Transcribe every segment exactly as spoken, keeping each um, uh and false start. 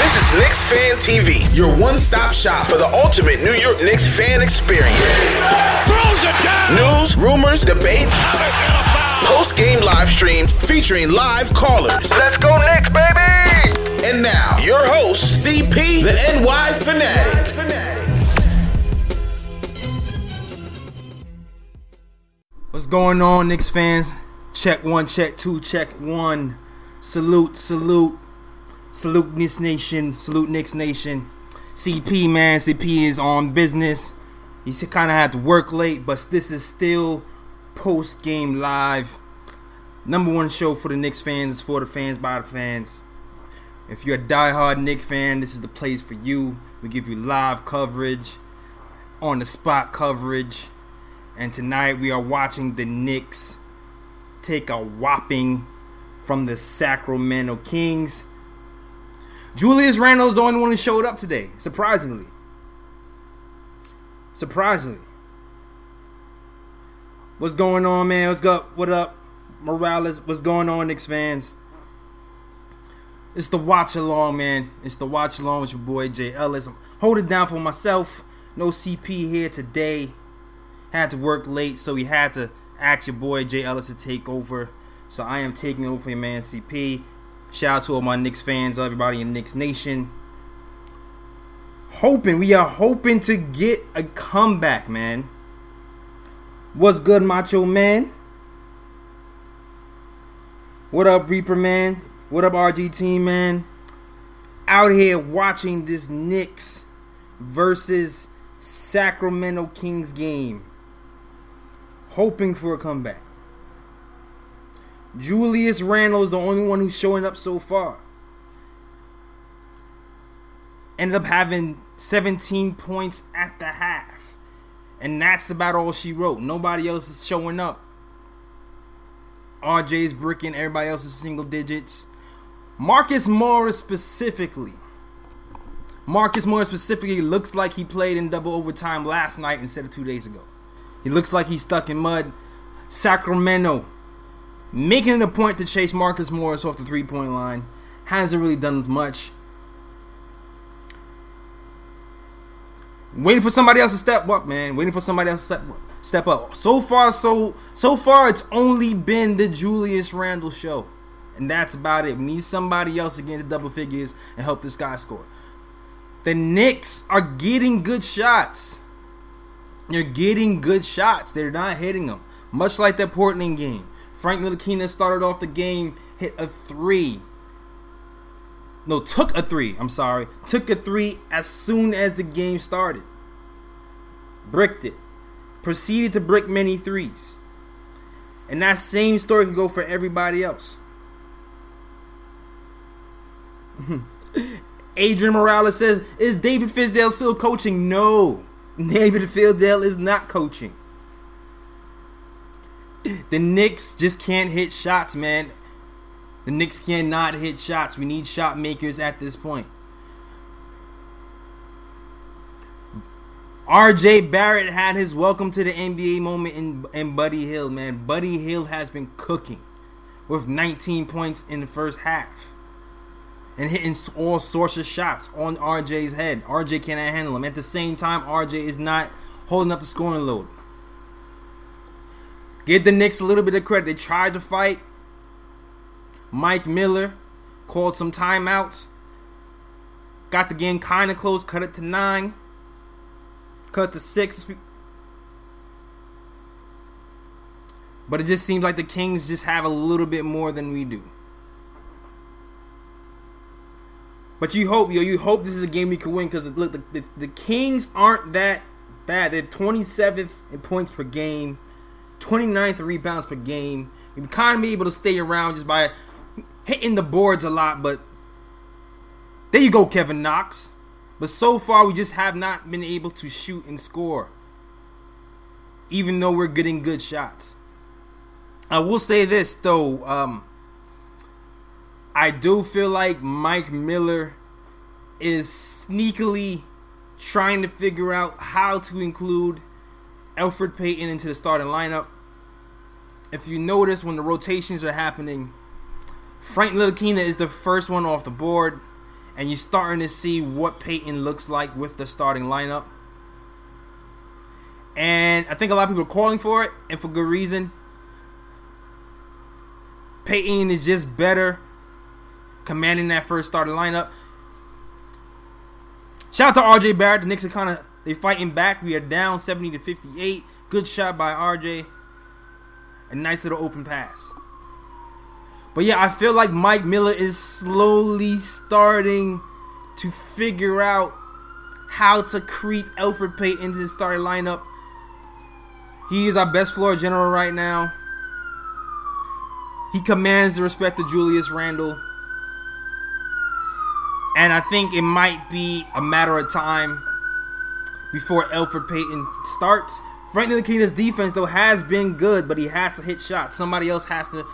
This is Knicks Fan T V, your one-stop shop for the ultimate New York Knicks fan experience. Throws it down. News, rumors, debates, post-game live streams featuring live callers. Let's go Knicks, baby! And now, your host, C P, the N Y Fanatic. What's going on, Knicks fans? Check one, check two, check one. Salute, salute. Salute Knicks Nation, salute Knicks Nation. C P, man, C P is on business. He kind of had to work late, but this is still post-game live. Number one show for the Knicks fans is for the fans, by the fans. If you're a diehard Knicks fan, this is the place for you. We give you live coverage, on-the-spot coverage. And tonight we are watching the Knicks take a whopping from the Sacramento Kings. Julius Randle's the only one who showed up today, surprisingly. Surprisingly. What's going on, man? What's up? What up, Morales? What's going on, Knicks fans? It's the watch along, man. It's the watch along with your boy Jay Ellis. I'm holding down for myself. No C P here today. Had to work late, so he had to ask your boy Jay Ellis to take over. So I am taking over for your man C P. Shout out to all my Knicks fans, everybody in Knicks Nation. Hoping, we are hoping to get a comeback, man. What's good, Macho Man? What up, Reaper Man? What up, R G T Man? Out here watching this Knicks versus Sacramento Kings game. Hoping for a comeback. Julius Randle is the only one who's showing up so far. Ended up having seventeen points at the half. And that's about all she wrote. Nobody else is showing up. R J's bricking. Everybody else is single digits. Marcus Morris specifically. Marcus Morris specifically looks like he played in double overtime last night instead of two days ago. He looks like he's stuck in mud. Sacramento making it a point to chase Marcus Morris off the three-point line. Hasn't really done much. Waiting for somebody else to step up, man. Waiting for somebody else to step, step up. So far, so so far, it's only been the Julius Randle show. And that's about it. We need somebody else to get into double figures and help this guy score. The Knicks are getting good shots. They're getting good shots. They're not hitting them. Much like that Portland game. Frank Ntilikina started off the game, hit a three. No, took a three. I'm sorry. Took a three as soon as the game started. Bricked it. Proceeded to brick many threes. And that same story can go for everybody else. Adrian Morales says, is David Fizdale still coaching? No. David Fizdale is not coaching. The Knicks just can't hit shots, man. The Knicks cannot hit shots. We need shot makers at this point. R J Barrett had his welcome to the N B A moment in, in Buddy Hield, man. Buddy Hield has been cooking. with nineteen points in the first half and hitting all sorts of shots on R J's head. R J cannot handle him. At the same time, R J is not holding up the scoring load. Give the Knicks a little bit of credit. They tried to fight. Mike Miller called some timeouts. Got the game kind of close. Cut it to nine. Cut it to six. But it just seems like the Kings just have a little bit more than we do. But you hope, yo, you hope this is a game you can win, because look, the, the, the Kings aren't that bad. They're twenty-seventh in points per game, twenty-ninth in rebounds per game. You've kind of been able to stay around just by hitting the boards a lot, but there you go, Kevin Knox. But so far, we just have not been able to shoot and score, even though we're getting good shots. I will say this, though. Um, I do feel like Mike Miller is sneakily trying to figure out how to include Elfrid Payton into the starting lineup. If you notice, when the rotations are happening, Frank Ntilikina is the first one off the board, and you're starting to see what Payton looks like with the starting lineup. And I think a lot of people are calling for it, and for good reason. Payton is just better commanding that first starting lineup. Shout out to R J Barrett. The Knicks are kind of, they fighting back. We are down seventy to fifty-eight. Good shot by R J. A nice little open pass. But yeah, I feel like Mike Miller is slowly starting to figure out how to creep Elfrid Payton into the starting lineup. He is our best floor general right now. He commands the respect of Julius Randle. And I think it might be a matter of time before Elfrid Payton starts. Frank Nilikina's defense, though, has been good, but he has to hit shots. Somebody else has to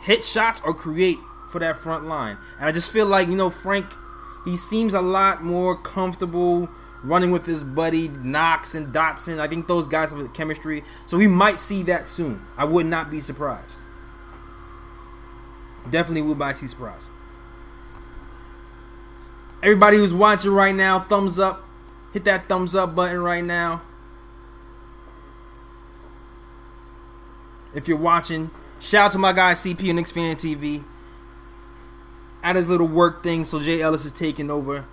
hit shots or create for that front line. And I just feel like, you know, Frank, he seems a lot more comfortable running with his buddy Knox and Dotson. I think those guys have the chemistry. So we might see that soon. I would not be surprised. Definitely will buy C surprise. Everybody who's watching right now, thumbs up. Hit that thumbs up button right now. If you're watching, shout out to my guy C P and Knicks Fan T V. At his little work thing, so Jay Ellis is taking over.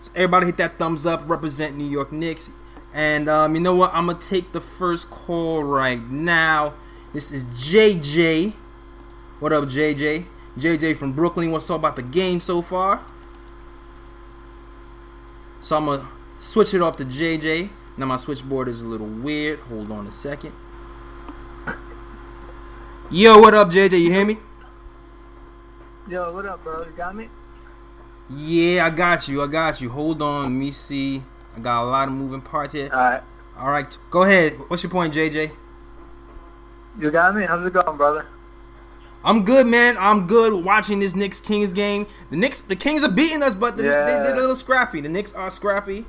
So everybody hit that thumbs up. Represent New York Knicks. And um, you know what? I'm going to take the first call right now. This is J J. What up, J J? J J from Brooklyn wants to talk about the game so far. So I'm going to switch it off to J J. Now my switchboard is a little weird. Hold on a second. Yo, what up, J J? You hear me? Yo, what up, bro? You got me? Yeah, I got you. I got you. Hold on. Let me see. I got a lot of moving parts here. All right. All right. Go ahead. What's your point, J J? You got me? How's it going, brother? I'm good, man. I'm good watching this Knicks-Kings game. The Knicks, the Kings are beating us, but the, yeah. they, they're a little scrappy. The Knicks are scrappy.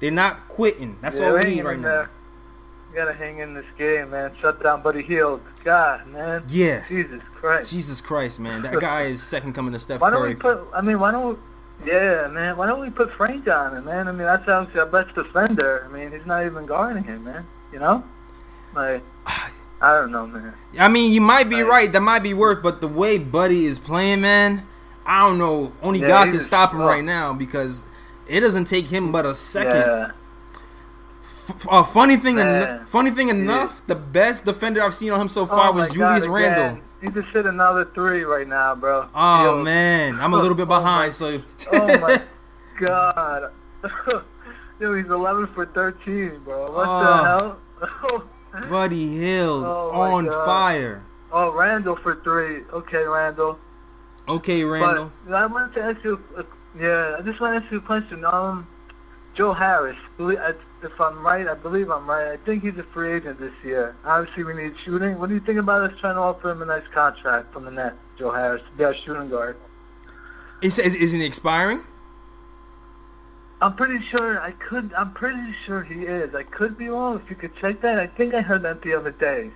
They're not quitting. That's yeah, all we need right now. There. You got to hang in this game, man. Shut down Buddy Hield. God, man. Yeah. Jesus Christ. Jesus Christ, man. That guy is second coming to Steph why Curry. Why don't we put, I mean, why don't we, yeah, man. Why don't we put Frank on him, man? I mean, that's obviously our best defender. I mean, he's not even guarding him, man. You know? Like... I don't know, man. I mean, you might be right. That might be worth, but the way Buddy is playing, man, I don't know. Only yeah, God can stop him right now because it doesn't take him but a second. Yeah. F uh, funny thing, en funny thing enough, yeah. the best defender I've seen on him so far oh was Julius Randle. He just hit another three right now, bro. Oh, Yo. man. I'm a little bit behind, oh so. Oh, my God. Dude, he's eleven for thirteen, bro. What oh. the hell? Buddy Hield oh on God. fire. Oh, Randle for three. Okay, Randle. Okay, Randle. But I wanted to ask you. Uh, yeah, I just want to ask you a question. Um, Joe Harris. If I'm right, I believe I'm right. I think he's a free agent this year. Obviously, we need shooting. What do you think about us trying to offer him a nice contract from the net, Joe Harris, to be our shooting guard? It says, isn't he expiring? I'm pretty sure I could. I'm pretty sure he is. I could be wrong. If you could check that, I think I heard that the other day.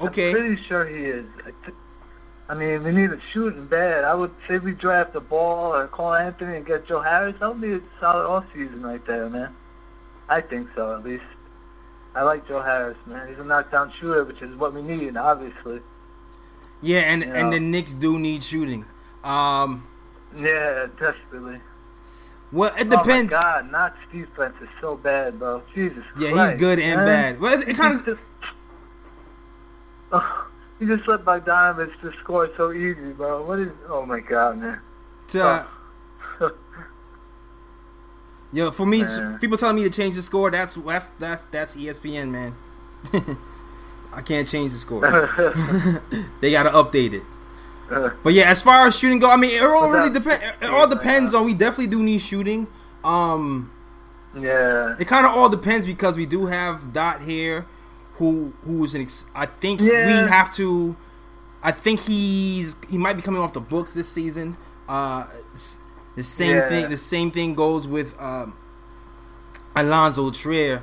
Okay. I'm pretty sure he is. I, th I mean, we need a shooting bad. I would say we draft a ball or call Anthony and get Joe Harris. That would be a solid offseason right there, man. I think so, at least. I like Joe Harris, man. He's a knockdown shooter, which is what we need, obviously. Yeah, and, you know? and the Knicks do need shooting. Um, yeah, desperately. Well, it depends. Oh, my God. Knox defense is so bad, bro. Jesus yeah, Christ. Yeah, he's good and man. bad. Well, it, it kind of... Just, oh, he just let Bogdanović to score so easy, bro. What is... Oh, my God, man. To, uh, Yo, for me, man. people telling me to change the score, that's that's that's, that's E S P N, man. I can't change the score. They got to update it. But, yeah, as far as shooting go, I mean, it all, really depend, it all depends on we definitely do need shooting. Um, yeah. It kind of all depends because we do have Dot here who who is an ex – I think yeah. we have to – I think he's he might be coming off the books this season. Uh The same yeah. thing. The same thing goes with um, Alonzo Trier.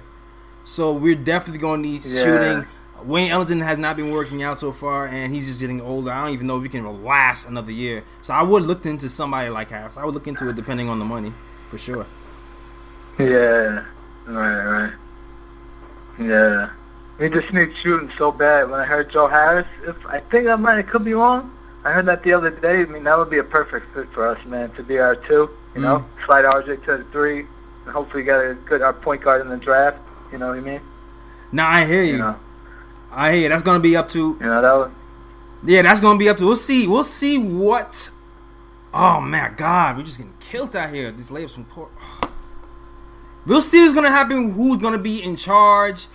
So we're definitely going to need yeah. shooting. Wayne Ellington has not been working out so far, and he's just getting older. I don't even know if he can last another year. So I would look into somebody like Harris. I would look into it depending on the money, for sure. Yeah. Right. Right. Yeah. We just need shooting so bad. When I heard Joe Harris, if I think I might, I could be wrong. I heard that the other day. I mean, that would be a perfect fit for us, man, to be our two. You know, mm. slide R J to the three, and hopefully get a good our point guard in the draft. You know what I mean? Nah, I hear you. you know? I hear you. That's gonna be up to. You know that. Would... Yeah, that's gonna be up to. We'll see. We'll see what. Oh my God, we're just getting killed out here. These layups from Port. We'll see what's gonna happen. Who's gonna be in charge?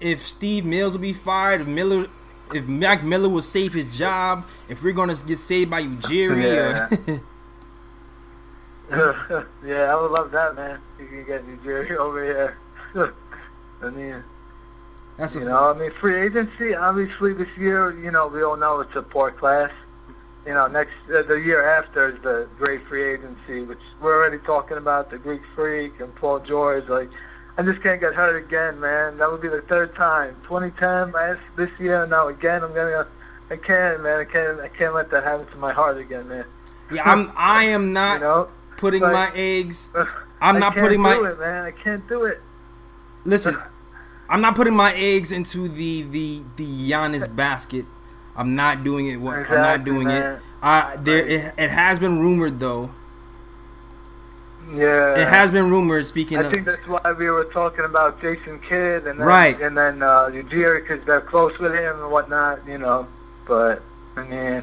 If Steve Mills will be fired? If Miller. If Mike Miller will save his job, if we're gonna get saved by Ujiri, yeah. yeah, I would love that, man. You can get Ujiri over here. I mean, that's you a know, I mean, free agency. Obviously, this year, you know, we all know it's a poor class. You know, next uh, the year after is the great free agency, which we're already talking about the Greek Freak and Paul George, like. I just can't get hurt again, man. That would be the third time. twenty ten, last this year, now again. I'm gonna, I can't, man. I can't, I can't let that happen to my heart again, man. Yeah, I'm. I am not you know? putting like, my eggs. I'm I not can't putting do my. It, man. I can't do it. Listen, I'm not putting my eggs into the the the Giannis basket. I'm not doing it. What exactly, I'm not doing man. it. I there. It, it has been rumored though. Yeah, it has been rumored. Speaking, I of... think that's why we were talking about Jason Kidd and then, right, and then uh, Ujiri because they're close with him and whatnot, you know. But I mean,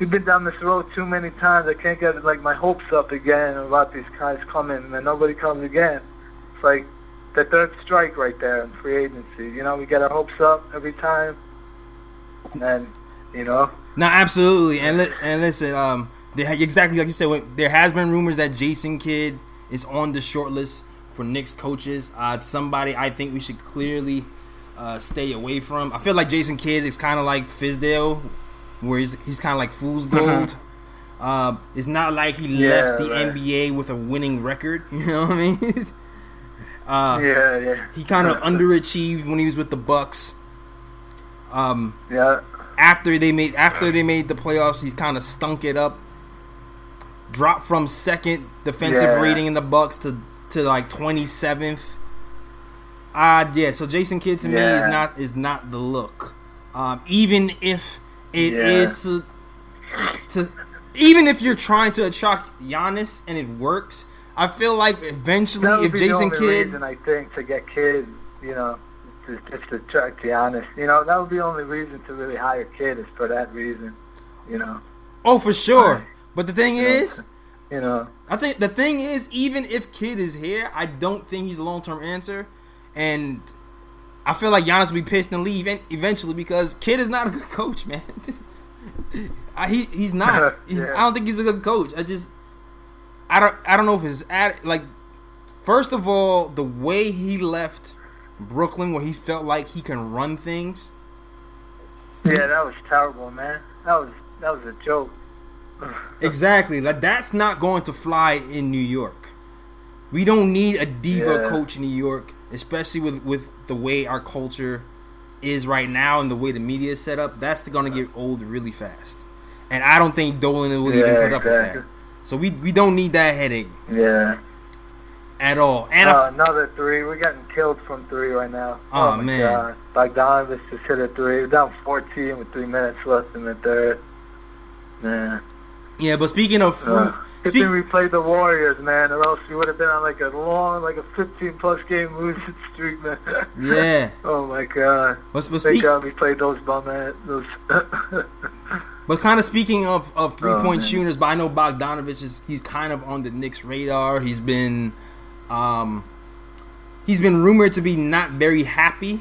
we've been down this road too many times. I can't get like my hopes up again about these guys coming, and then nobody comes again. It's like the third strike right there in free agency. You know, we get our hopes up every time, and you know. No, absolutely, and li and listen, um. Exactly like you said, when, there has been rumors that Jason Kidd is on the short list for Knicks coaches. Uh, somebody I think we should clearly uh, stay away from. I feel like Jason Kidd is kind of like Fizdale, where he's, he's kind of like fool's gold. Uh, it's not like he yeah, left the right. N B A with a winning record. You know what I mean? uh, yeah, yeah. He kind of underachieved when he was with the Bucks. Um, yeah. After they made after they made the playoffs, he kind of stunk it up. Dropped from second defensive yeah. rating in the Bucks to to like twenty-seventh. Uh yeah. So Jason Kidd to yeah. me is not is not the look. Um, even if it yeah. is to, to, even if you're trying to attract Giannis and it works, I feel like eventually that would if be Jason the only Kidd reason, I think to get Kidd, you know, to, just to attract Giannis, you know, that would be the only reason to really hire Kidd is for that reason, you know. Oh, for sure. But the thing is, you know, I think the thing is, even if Kidd is here, I don't think he's a long-term answer, and I feel like Giannis will be pissed and leave eventually because Kidd is not a good coach, man. I, he he's not. He's, yeah. I don't think he's a good coach. I just, I don't, I don't know if his at like, first of all, the way he left Brooklyn, where he felt like he can run things. Yeah, that was terrible, man. That was that was a joke. Exactly, like that's not going to fly in New York. We don't need a diva yeah. coach in New York, especially with with the way our culture is right now and the way the media is set up, that's going to get old really fast. And I don't think Dolan will yeah, even put up exactly. with that. So we we don't need that headache. Yeah. At all. And uh, f- another three. We're getting killed from three right now. Oh, oh man. Bogdanović just hit a three. We're down fourteen with three minutes left in the third. Man. Yeah, but speaking of food. Uh, good speak- thing we played the Warriors, man, or else we would have been on like a long, like a fifteen-plus game losing streak, man. Yeah. Oh, my God. But, but Thank speak- God we played those bum ass. Those But kind of speaking of, of three-point oh, shooters, but I know Bogdanović is he's kind of on the Knicks' radar. He's been um, he's been rumored to be not very happy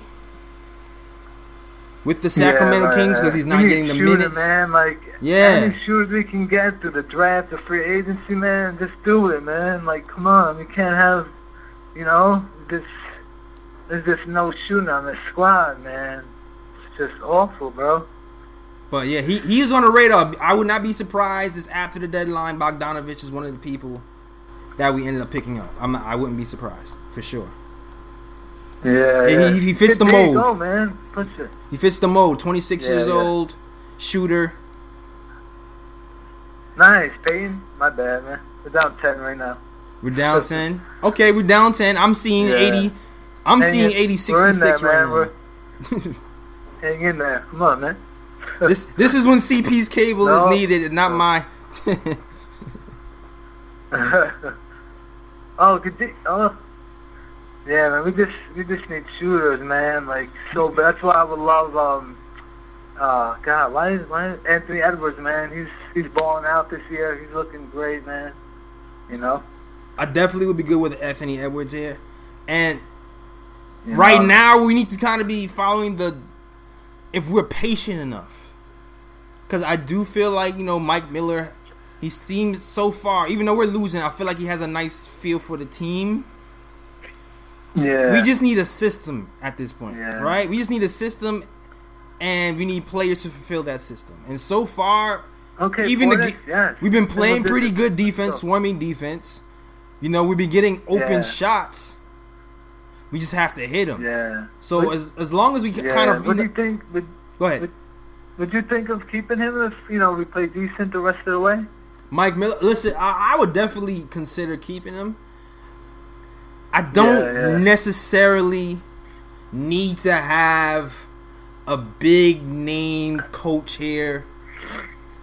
with the Sacramento yeah, Kings because he's not getting the shooter, minutes. Man, like yeah, any shooters we can get through the draft, the free agency, man, just do it, man. Like, come on, we can't have, you know, this. There's just no shooting on this squad, man. It's just awful, bro. But, yeah, he, he is on the radar. I would not be surprised if after the deadline, Bogdanović is one of the people that we ended up picking up. I'm not, I wouldn't be surprised, for sure. Yeah, yeah. He, he fits the mold. There you go, man. Push it. He fits the mold. twenty-six yeah, years yeah. old, shooter. Nice, Payton. My bad, man. We're down ten right now. We're down ten? Okay, we're down ten. I'm seeing yeah. eighty. I'm Hang seeing eighty sixty-six right now. Hang in there. Come on, man. This this is when C P's cable no. is needed and not my Oh, could they, oh yeah, man, we just we just need shooters, man, like so that's why I would love um uh God, why is why is Anthony Edwards, man, he's he's balling out this year, he's looking great, man. You know? I definitely would be good with Anthony Edwards here. And you right know? now we need to kind of be following the if we're patient enough. Because I do feel like, you know, Mike Miller, he seems so far, even though we're losing, I feel like he has a nice feel for the team. Yeah. We just need a system at this point, yeah. right? We just need a system, and we need players to fulfill that system. And so far, okay, even the us, yes. we've been playing pretty good defense, swarming defense. You know, we've been getting open yeah. shots. We just have to hit him. Yeah. So would, as as long as we can yeah. kind of. Would you think? Would, go ahead. Would, would you think of keeping him if you know we play decent the rest of the way? Mike Miller, listen, I, I would definitely consider keeping him. I don't yeah, yeah. necessarily need to have a big name coach here.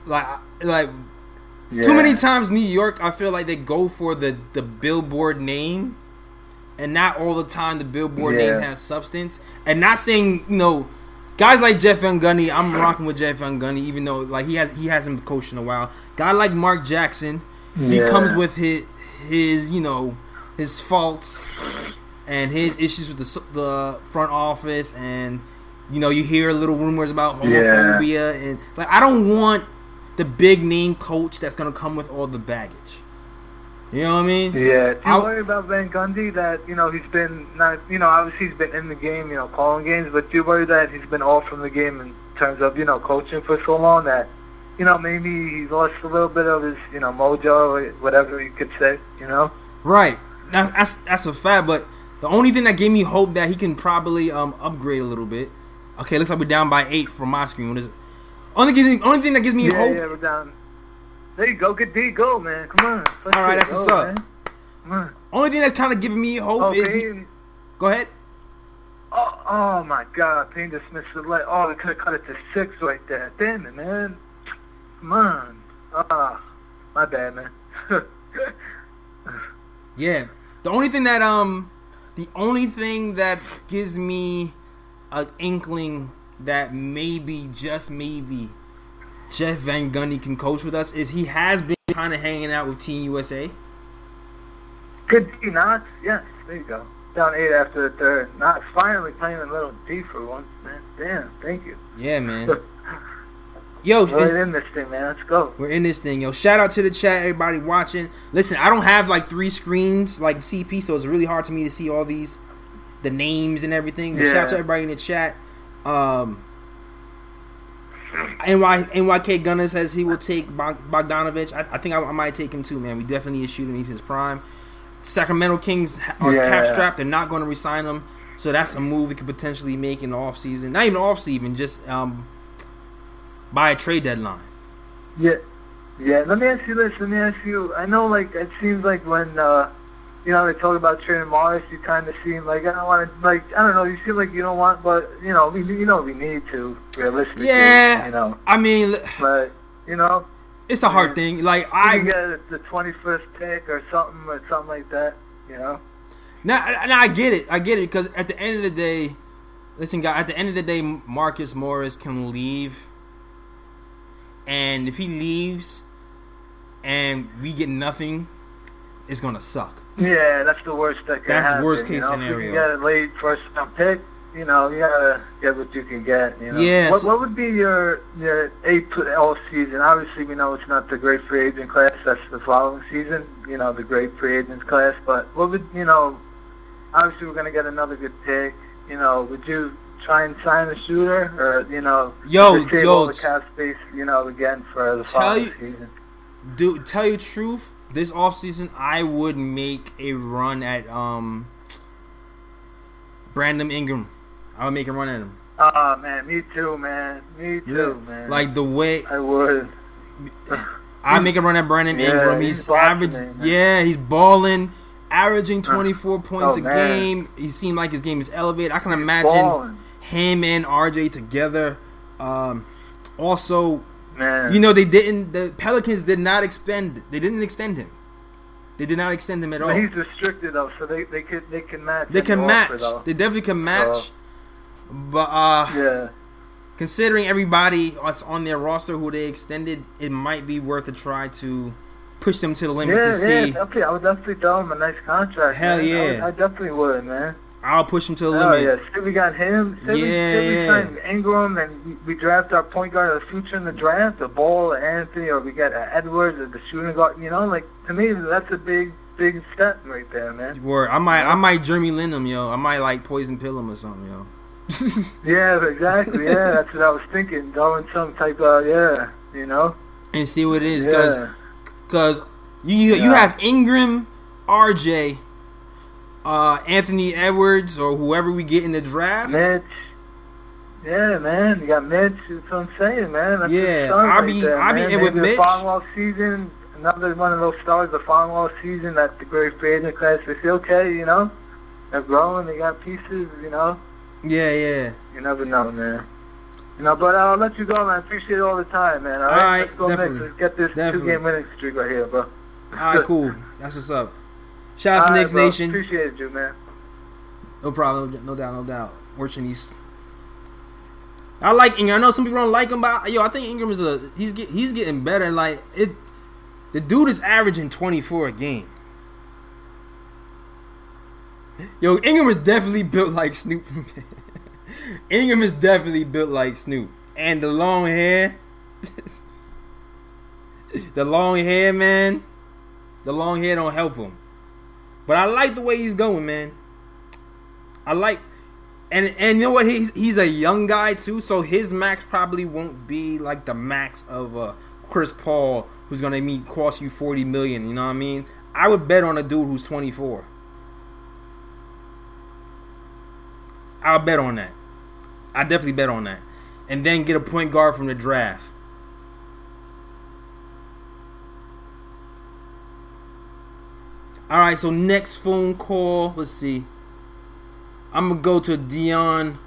Like like yeah. too many times New York, I feel like they go for the, the billboard name. And not all the time the billboard yeah. name has substance. And not saying, you know, guys like Jeff Van Gundy, I'm rocking with Jeff Van Gundy, even though like he has he hasn't coached in a while. Guy like Mark Jackson, yeah. he comes with his his you know his faults and his issues with the the front office, and you know you hear little rumors about homophobia yeah. and like I don't want the big name coach that's gonna come with all the baggage. You know what I mean? Yeah. Do you I'll, worry about Van Gundy that, you know, he's been not, you know, obviously he's been in the game, you know, calling games, but do you worry that he's been off from the game in terms of, you know, coaching for so long that, you know, maybe he lost a little bit of his, you know, mojo or whatever you could say, you know? Right. That, that's that's a fact, but the only thing that gave me hope that he can probably um, upgrade a little bit. Okay, looks like we're down by eight from my screen. What is it? Only, gives, only thing that gives me yeah, hope. Yeah, we're down. There you go. Good D. Go, man. Come on. Let's All right, that's go, what's up. Come on. Only thing that's kind of giving me hope oh, is... He... Go ahead. Oh, oh my God. Payton just missed the light. Oh, we could have cut it to six right there. Damn it, man. Come on. Ah, oh, my bad, man. yeah. The only thing that... um, The only thing that gives me an inkling that maybe, just maybe... Jeff Van Gundy can coach with us is he has been kind of hanging out with Team U S A. Good D, Knox. Yes, there you go. Down eight after the third. Knox finally playing a little D for once, man. Damn, thank you. Yeah, man. Yo, we're in this thing, man. Let's go. We're in this thing, yo. Shout out to the chat, everybody watching. Listen, I don't have like three screens like C P, so it's really hard to me to see all these, the names and everything. But yeah. Shout out to everybody in the chat. Um... N Y K Gunner says he will take Bogdanović. I, I think I, I might take him too, man. We definitely need a shooter. He's his prime. Sacramento Kings are yeah. cap strapped. They're not going to re-sign him. So that's a move we could potentially make in the offseason. Not even offseason, just um, by a trade deadline. Yeah. Yeah, let me ask you this. Let me ask you. I know, like, it seems like when, uh, you know, they talk about trading Morris, you kind of seem like, I don't want to, like, I don't know, you seem like you don't want, but, you know, we, you know, we need to, realistically. Yeah. You know. I mean. But, you know. It's a hard thing. Like, I. You get the twenty-first pick or something, or something like that, you know. Now, and I get it. I get it, because at the end of the day, listen, guys, at the end of the day, Marcus Morris can leave. And if he leaves and we get nothing, it's going to suck. Yeah, that's the worst that can happen. That's worst case scenario. If you got a late first round pick, you know, you got to get what you can get. You know? Yeah. What, so, what would be your, your eight to the all season? Obviously, we know it's not the great free agent class. That's the following season, you know, the great free agent class. But what would, you know, obviously we're going to get another good pick. You know, would you try and sign a shooter, or, you know, yo, yo, the cap space, you know, again for the following you, season? Do tell you the truth, this offseason I would make a run at um Brandon Ingram. I would make a run at him. Oh man, me too, man. Me too, yeah, man. Like the way I would. I make a run at Brandon yeah, Ingram. He's, he's averaging. Yeah, he's balling, averaging twenty-four points oh, a man. game. He seemed like his game is elevated. I can he's imagine. Balling. Him and R J together. Um, also, man. you know, they didn't. The Pelicans did not extend. They didn't extend him. They did not extend him at all. He's restricted though, so they they could they can match. They can match. Offer, they definitely can match. Uh, but uh, yeah, considering everybody that's on their roster who they extended, it might be worth a try to push them to the limit yeah, to yeah, see. Yeah, definitely. I would definitely throw him a nice contract. Hell man. yeah, I, would, I definitely would, man. I'll push him to the limit. Oh, yeah. So we got him. So yeah, we, so we signed Ingram, and we draft our point guard of the future in the draft, the ball, Anthony, or we got Edwards, or the shooting guard. You know, like, to me, that's a big, big step right there, man. Word. I might, I might Jeremy Lin him, yo. I might, like, poison pill him or something, yo. Yeah, exactly. Yeah, that's what I was thinking. Going some type of, yeah, you know. And see what it is, because yeah. cause you, you, yeah. you have Ingram, R J, Uh, Anthony Edwards, or whoever we get in the draft. Mitch. Yeah, man. You got Mitch. That's what I'm saying, man. That's yeah, I'll be, right I'll be in with Mitch. Following season, another one of those stars. The following season, that the great free agent class. It's okay, you know. They're growing. They got pieces, you know. Yeah, yeah. You never know, man. You know, but I'll let you go, man. Appreciate it all the time, man. All, all right, right, let's go, definitely. Mitch. Let's get this definitely. two-game winning streak right here, bro. All right, cool. That's what's up. Shout out to right, Knicks bro. Nation. Appreciate you, man. No problem. No doubt. No doubt. Watching these. I like Ingram. I know some people don't like him, but yo, I think Ingram is a. He's get, he's getting better. Like it, the dude is averaging twenty-four a game. Yo, Ingram is definitely built like Snoop. Ingram is definitely built like Snoop, and the long hair. the long hair, man. The long hair don't help him. But I like the way he's going, man. I like, and and you know what? He's he's a young guy too, so his max probably won't be like the max of uh, Chris Paul, who's gonna meet cost you forty million. You know what I mean? I would bet on a dude who's twenty four. I'll bet on that. I definitely bet on that, and then get a point guard from the draft. All right, so next phone call. Let's see. I'm going to go to Dion.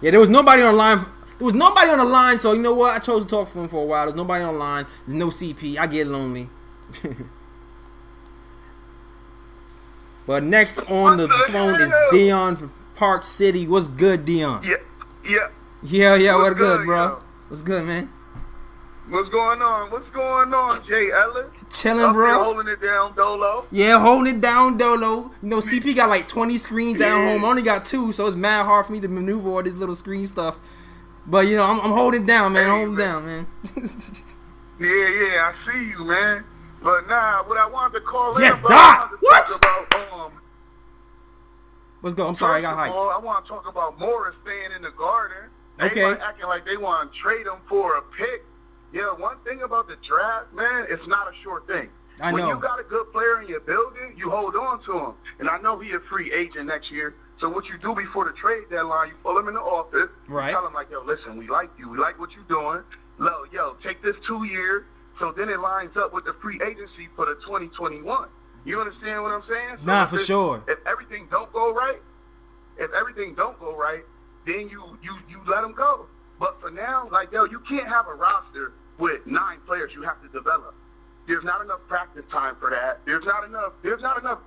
Yeah, there was nobody on the line. There was nobody on the line, so you know what? I chose to talk for him for a while. There's nobody on the line. There's no C P. I get lonely. But next on the phone is Dion from Park City. What's good, Dion? Yeah, yeah. Yeah, yeah, what's, what's good, good, bro? Yo. What's good, man? What's going on? What's going on, Jay Ellis? Chilling, bro. Holding it down, Dolo. Yeah, holding it down, Dolo. You know, C P got like twenty screens yeah. at home. I only got two, so it's mad hard for me to maneuver all this little screen stuff. But, you know, I'm, I'm holding down, man. Hey, holding man. down, man. yeah, yeah, I see you, man. But, nah, what I wanted to call yes, in about... Doc! What? About, um, Let's go. I'm sorry, I got hyped. All, I want to talk about Morris staying in the Garden. They okay. Like, acting like they want to trade him for a pick. Yeah, one thing about the draft, man, it's not a sure thing. I know. When you got a good player in your building, you hold on to him. And I know he's a free agent next year. So what you do before the trade deadline, you pull him in the office. Right. You tell him, like, yo, listen, we like you. We like what you're doing. Yo, yo, take this two year. So then it lines up with the free agency for the twenty twenty-one. You understand what I'm saying? So nah, for this, sure. If everything don't go right, if everything don't go right, then you, you, you let him go. But for now, like, yo, you can't have a roster with nine players you have to develop. There's not enough practice time for that. There's not enough There's not enough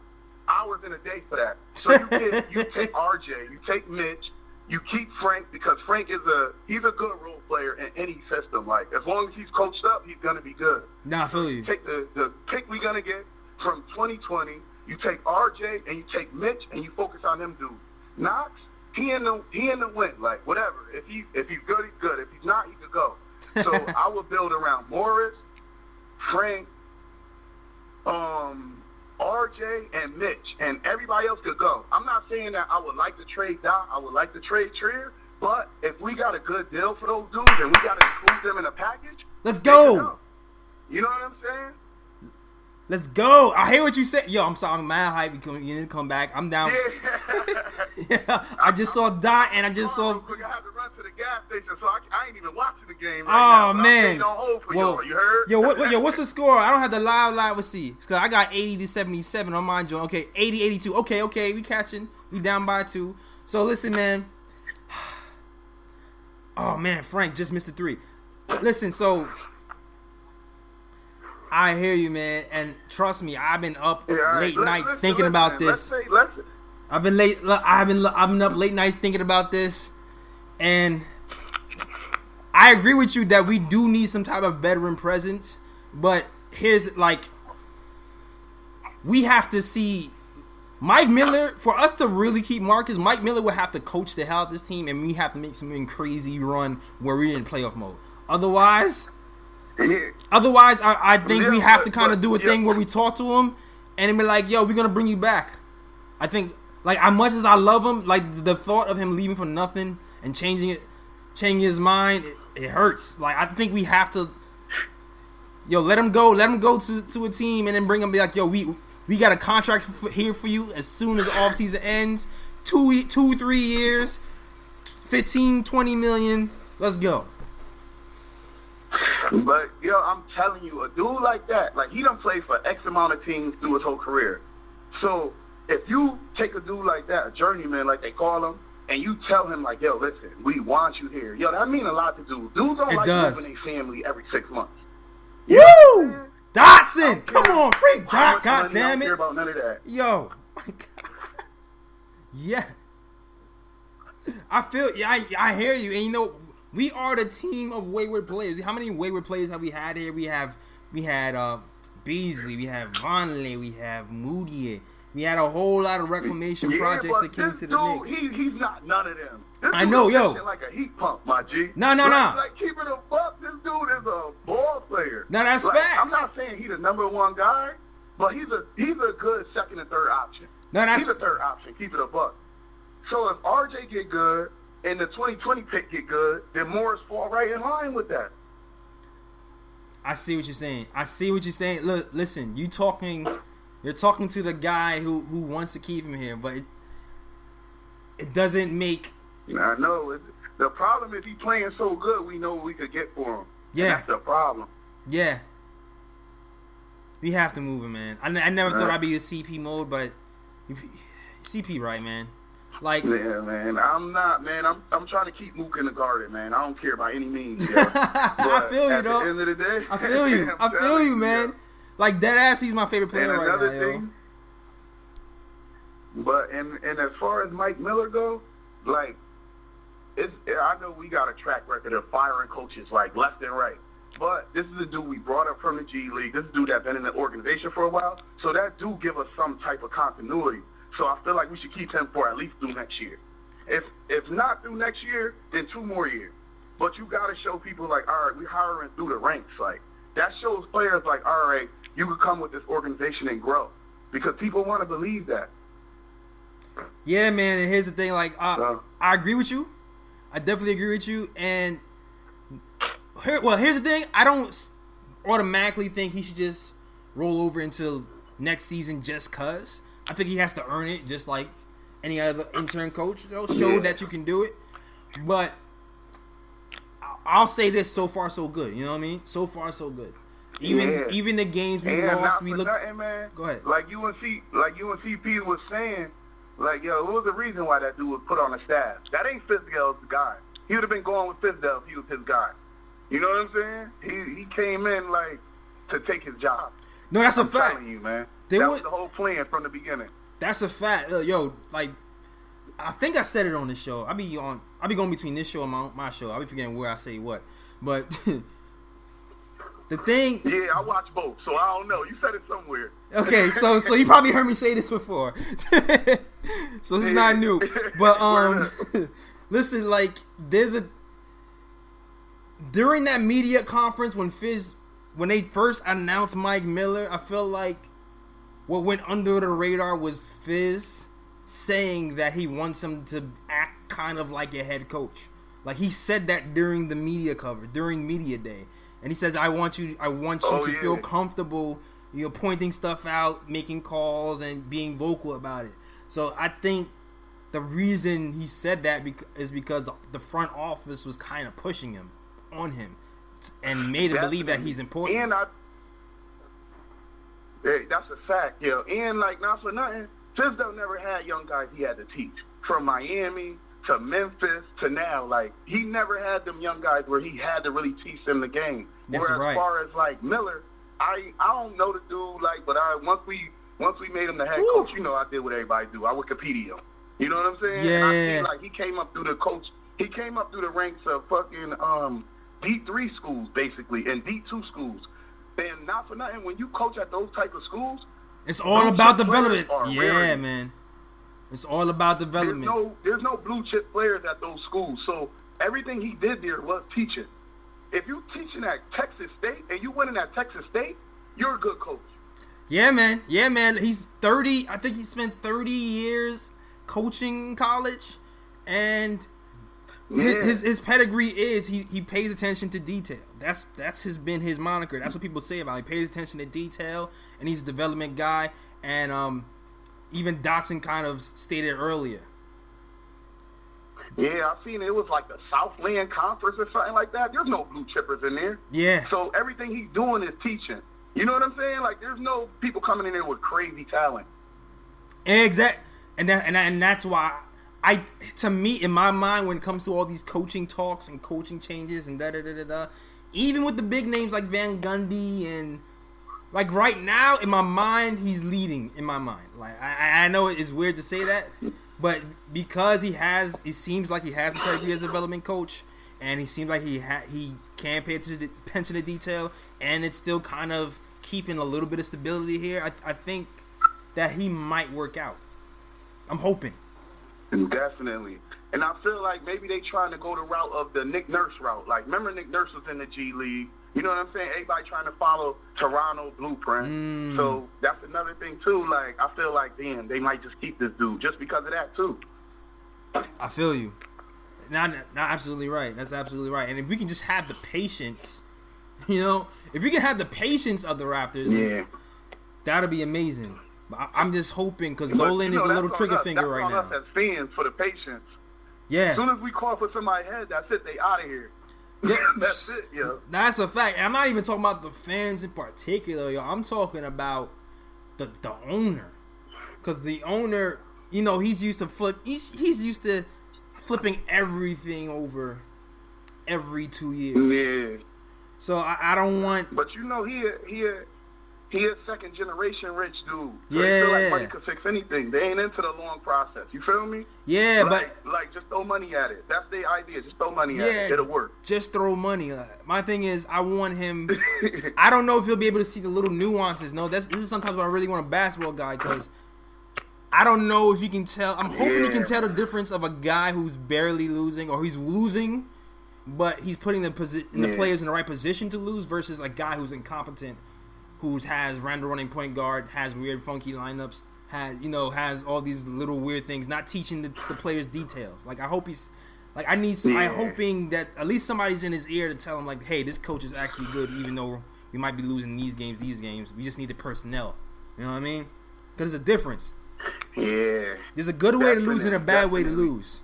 hours in a day for that. So you get, you take R J, you take Mitch, you keep Frank, because Frank is a he's a good role player in any system. Like, as long as he's coached up, he's gonna be good. Nah, I feel you. Take the, the pick we're gonna get from twenty twenty. You take R J and you take Mitch and you focus on them dudes. Knox, he in the he in the win. Like, whatever. If he if he's good, he's good. If he's not, he could go. So I would build around Morris, Frank, um, R J, and Mitch, and everybody else could go. I'm not saying that I would like to trade Dot, I would like to trade Trier, but if we got a good deal for those dudes and we got to include them in a package, let's go. You know what I'm saying? Let's go. I hear what you said. Yo, I'm sorry, I'm mad hype. You didn't come back. I'm down. Yeah. yeah. I just saw Dot, and I just saw. Gas station, so I, I ain't even watching the game right oh, now. Man. On hold for well, you, you heard? Yo, what, yo, what's the score? I don't have the live live with C. Because I got eighty to seventy-seven on my joint. Okay, eighty eighty-two. Okay, okay, we catching. We down by two. So, listen, man. Oh, man, Frank just missed the three. Listen, so I hear you, man. And trust me, I've been up yeah, late let's, nights let's, thinking let's, about man. this. Let's say, let's... I've been late. I've been, I've been up late nights thinking about this. And I agree with you that we do need some type of veteran presence, but here's like we have to see Mike Miller for us to really keep Marcus. Mike Miller would have to coach the hell out of this team, and we have to make some crazy run where we're in playoff mode. Otherwise, otherwise I, I think we have to kind of do a thing where we talk to him and be like, "Yo, we're gonna bring you back." I think like as much as I love him, like the thought of him leaving for nothing. And changing it, changing his mind, it, it hurts. Like, I think we have to, yo, let him go. Let him go to, to a team and then bring him be like, yo, we we got a contract for, here for you as soon as offseason ends. Two, two, three years, fifteen, twenty million. Let's go. But, yo, I'm telling you, a dude like that, like, he done played for X amount of teams through his whole career. So, if you take a dude like that, a journeyman, like they call him, and you tell him, like, yo, listen, we want you here. Yo, that mean a lot to dudes. Dudes don't it like does. Moving their family every six months. You Woo! Dotson! Come care. on, freak Dot, God damn it. I don't care about none of that. Yo. My God. Yeah. I feel, yeah, I, I hear you. And, you know, we are the team of wayward players. How many wayward players have we had here? We have, we had uh, Beasley. We have Vonleh. We have Moody. We had a whole lot of reclamation yeah, projects that came to the dude, Knicks. He, he's not none of them. This I know, yo. Like a heat pump, my G. No, no, no. Like, keep it a buck. This dude is a ball player. No, that's like, facts. I'm not saying he's the number one guy, but he's a he's a good second and third option. No, that's he's a third option. Keep it a buck. So if R J get good and the twenty twenty pick get good, then Morris fall right in line with that. I see what you're saying. I see what you're saying. Look, listen, you talking. You're talking to the guy who, who wants to keep him here, but it, it doesn't make... I know. The problem is he's playing so good, we know what we could get for him. Yeah. That's the problem. Yeah. We have to move him, man. I, I never uh, thought I'd be in C P mode, but... C P right, man. Like... Yeah, man. I'm not, man. I'm I'm trying to keep Mook in the garden, man. I don't care by any means. I feel you, though. At the end of the day... I feel you. I feel you, man. Like, deadass, he's my favorite player and right now, thing, yo. But, and, and as far as Mike Miller go, like, it's, I know we got a track record of firing coaches, like, left and right. But this is a dude we brought up from the G League. This is a dude that's been in the organization for a while. So that do give us some type of continuity. So I feel like we should keep him for at least through next year. If, if not through next year, then two more years. But you got to show people, like, all right, we're hiring through the ranks. Like, that shows players, like, all right, you could come with this organization and grow, because people want to believe that. Yeah, man. And here's the thing: like, I, so. I agree with you. I definitely agree with you. And here, well, here's the thing: I don't automatically think he should just roll over into next season just because. I think he has to earn it just like any other intern coach. You know, show that you can do it. But I'll say this, so far so good. You know what I mean? So far so good. Even yeah. even the games we yeah, lost, we looked. Nothing, man. Go ahead. Like you and C, like you and C P was saying, like yo, what was the reason why that dude was put on the staff? That ain't Fizdale's guy. He would have been going with Fizdale if he was his guy. You know what I'm saying? He he came in like to take his job. No, that's I'm a fact. You, man. They that would, was the whole plan from the beginning. That's a fact, uh, yo. Like I think I said it on this show. I be on. I be going between this show and my my show. I be forgetting where I say what, but. The thing, yeah, I watch both, so I don't know. You said it somewhere. Okay, so so you probably heard me say this before, so this is not new. But um, listen, like there's a during that media conference when Fizz when they first announced Mike Miller, I feel like what went under the radar was Fizz saying that he wants him to act kind of like a head coach. Like he said that during the media cover, during media day. And he says, I want you I want you oh, to yeah. feel comfortable, you know, pointing stuff out, making calls, and being vocal about it. So I think the reason he said that is because the, the front office was kind of pushing him on him and made him believe that he's important. And I, hey, that's a fact, yo. And, like, not for nothing, Fizdale never had young guys he had to teach. From Miami to Memphis to now, like he never had them young guys where he had to really teach them the game. That's Whereas right. as far as like Miller, I I don't know the dude like, but I once we once we made him the head Ooh. coach, you know I did what everybody do. I Wikipedia him. You know what I'm saying? Yeah. I feel like he came up through the coach. He came up through the ranks of fucking um D three schools basically and D two schools. And not for nothing, when you coach at those type of schools, it's all about development. Yeah, rarity. man. It's all about development. There's no, there's no blue chip players at those schools, so everything he did there was teaching. If you're teaching at Texas State and you winning at Texas State, you're a good coach. Yeah, man. Yeah, man. He's thirty. I think he spent thirty years coaching college, and yeah. his, his his pedigree is he he pays attention to detail. That's that's his been his moniker. That's what people say about him. He pays attention to detail, and he's a development guy, and um. Even Dotson kind of stated earlier. Yeah, I seen it. It was like the Southland Conference or something like that. There's no blue chippers in there. Yeah. So everything he's doing is teaching. You know what I'm saying? Like there's no people coming in there with crazy talent. Exactly. And that, and that, and that's why I to me in my mind when it comes to all these coaching talks and coaching changes and da da da da da, even with the big names like Van Gundy and. Like, right now, in my mind, he's leading, in my mind. Like, I, I know it's weird to say that, but because he has, it seems like he has a pedigree as a development coach, and he seems like he ha- he can pay attention to detail, and it's still kind of keeping a little bit of stability here. I, I think that he might work out. I'm hoping. Definitely. And I feel like maybe they trying to go the route of the Nick Nurse route. Like, remember Nick Nurse was in the G League. You know what I'm saying? Everybody trying to follow Toronto blueprint. Mm. So that's another thing, too. Like, I feel like, damn, they might just keep this dude just because of that, too. I feel you. Not, not absolutely right. That's absolutely right. And if we can just have the patience, you know, if we can have the patience of the Raptors, yeah. that'll be amazing. But I, I'm just hoping because Dolan you know, is a little trigger us. finger that's right on now. That's us as fans for the patience. Yeah. As soon as we call for somebody's head, that's it. They out of here. Yeah, that's it, yo. That's a fact. I'm not even talking about the fans in particular, yo. I'm talking about the the owner, because the owner, you know, he's used to flip. He's he's used to flipping everything over every two years. Yeah. So I, I don't want. But you know, he he he a second generation rich dude. So yeah. They feel like money could fix anything. They ain't into the long process. You feel me? Yeah, like, but like just throw money at it. That's the idea. Just throw money yeah, at it. It'll work. Just throw money at it. My thing is, I want him. I don't know if he'll be able to see the little nuances. No, that's this is sometimes why I really want a basketball guy because I don't know if he can tell. I'm hoping yeah. he can tell the difference of a guy who's barely losing or he's losing, but he's putting the posi- yeah. the players in the right position to lose versus a guy who's incompetent. Who has Randall running point guard, has weird, funky lineups, has you know, has all these little weird things, not teaching the, the players details. Like I hope he's, like I need, some, yeah. I'm hoping that at least somebody's in his ear to tell him like, hey, this coach is actually good, even though we might be losing these games, these games. We just need the personnel. You know what I mean? Because there's a difference. Yeah. There's a good way definitely, to lose and a bad definitely. way to lose.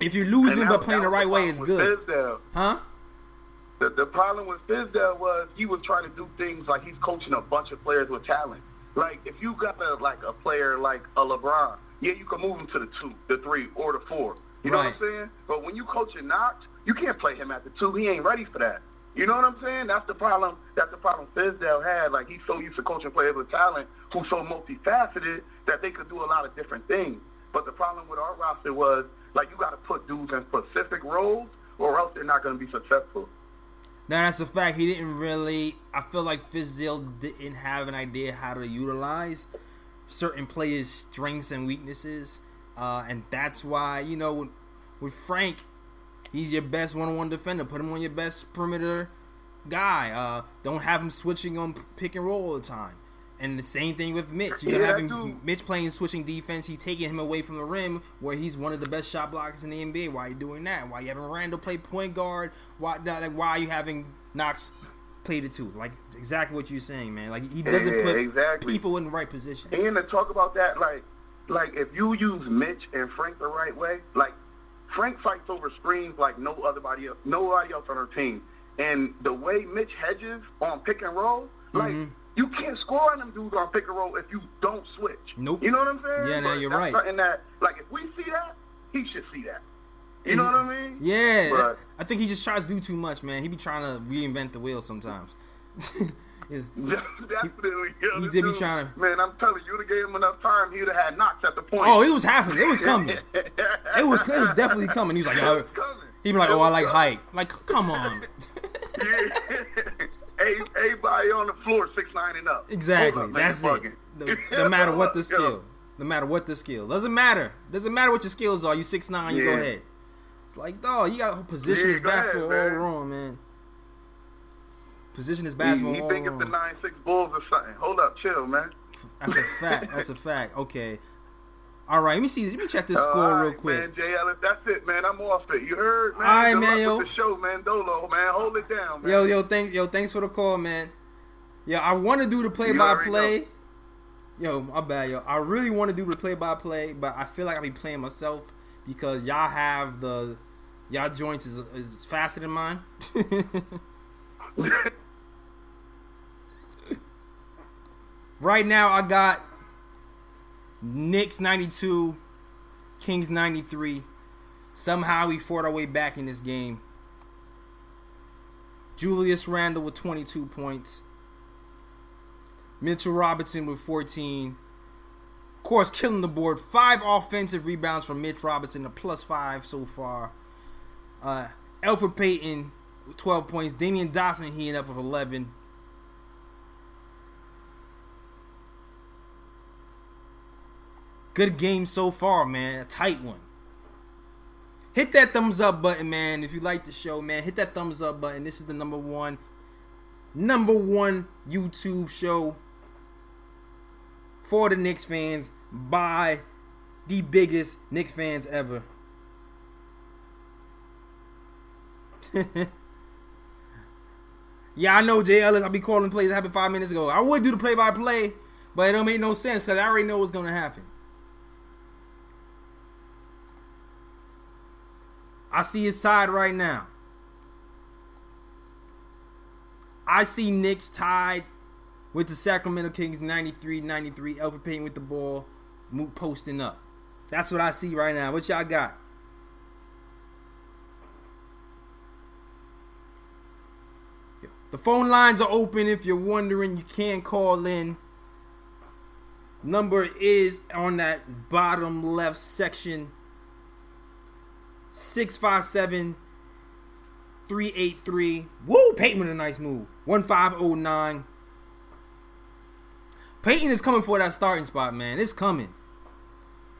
If you're losing but playing the right way, it's good. Fizdale. Huh? The, the problem with Fizdale was he was trying to do things like he's coaching a bunch of players with talent. Like, if you got a, like a player like a LeBron, yeah, you can move him to the two, the three, or the four. You know right. what I'm saying? But when you coach a Knox, you can't play him at the two. He ain't ready for that. You know what I'm saying? That's the problem. That's the problem Fizdale had. Like, he's so used to coaching players with talent who's so multifaceted that they could do a lot of different things. But the problem with our roster was, like, you got to put dudes in specific roles or else they're not going to be successful. Now, that's a fact. He didn't really – I feel like Fizdale didn't have an idea how to utilize certain players' strengths and weaknesses. Uh, and that's why, you know, with, with Frank, he's your best one-on-one defender. Put him on your best perimeter guy. Uh, don't have him switching on pick and roll all the time. And the same thing with Mitch. You're yeah, gonna have him, Mitch playing switching defense. He's taking him away from the rim, where he's one of the best shot blockers in the N B A. Why are you doing that? Why are you having Randle play point guard? Why like, why are you having Knox play the two? Like exactly what you're saying, man. Like he doesn't yeah, put exactly. people in the right positions. And to talk about that, like like if you use Mitch and Frank the right way, like Frank fights over screens like no other body else, nobody else on our team. And the way Mitch hedges on pick and roll, like. Mm-hmm. You can't score on them dudes on pick and roll if you don't switch. Nope. You know what I'm saying? Yeah, no, you're right. That, like, if we see that, he should see that. You know what I mean? Yeah. But, I think he just tries to do too much, man. He be trying to reinvent the wheel sometimes. Definitely. He, he did be trying to. Man, I'm telling you, you gave him enough time, he would have had Knox at the point. Oh, it was happening. It was coming. it, was, it was definitely coming. He was like, oh. He'd be like, oh, I like height. Like, come on. Everybody on the floor, six nine and up. Exactly. Up, That's it. No, no matter what the skill. No matter what the skill. Doesn't matter. Doesn't matter what your skills are. You six nine, yeah. you go ahead. It's like, dog, you got to position yeah, his basketball ahead, all wrong, man. Position his basketball he, he all wrong. You think it's the nine six Bulls or something. Hold up. Chill, man. That's a fact. That's a fact. Okay. All right, let me see. Let me check this score all right, real quick. Man, Jay Ellis, that's it, man. I'm off it. You heard, man. All right, Good man, yo. With the show, man. Dolo, man. Hold it down, man. Yo, yo, thank, yo, thanks for the call, man. Yeah, I want to do the play-by-play. Yo, my bad, yo. I really want to do the play-by-play, but I feel like I be playing myself because y'all have the y'all joints is is faster than mine. Right now, I got. Knicks ninety-two, Kings ninety-three. Somehow we fought our way back in this game. Julius Randle with twenty-two points. Mitchell Robinson with fourteen. Of course, killing the board. Five offensive rebounds from Mitch Robinson, a plus five so far. Uh, Elfrid Payton with twelve points. Damian Dotson heating up with eleven. Good game so far, man. A tight one. Hit that thumbs up button, man. If you like the show, man, hit that thumbs up button. This is the number one, number one YouTube show for the Knicks fans by the biggest Knicks fans ever. Yeah, I know, Jay Ellis. I'll be calling plays that happened five minutes ago. I would do the play-by-play, but it don't make no sense because I already know what's going to happen. I see his side right now. I see Knicks tied with the Sacramento Kings ninety-three ninety-three. Elfrid Payton with the ball. Moot posting up. That's what I see right now. What y'all got? The phone lines are open. If you're wondering, you can call in. Number is on that bottom left section. six five seven, three eight three. Woo! Payton with a nice move. one five oh nine. Payton is coming for that starting spot, man. It's coming.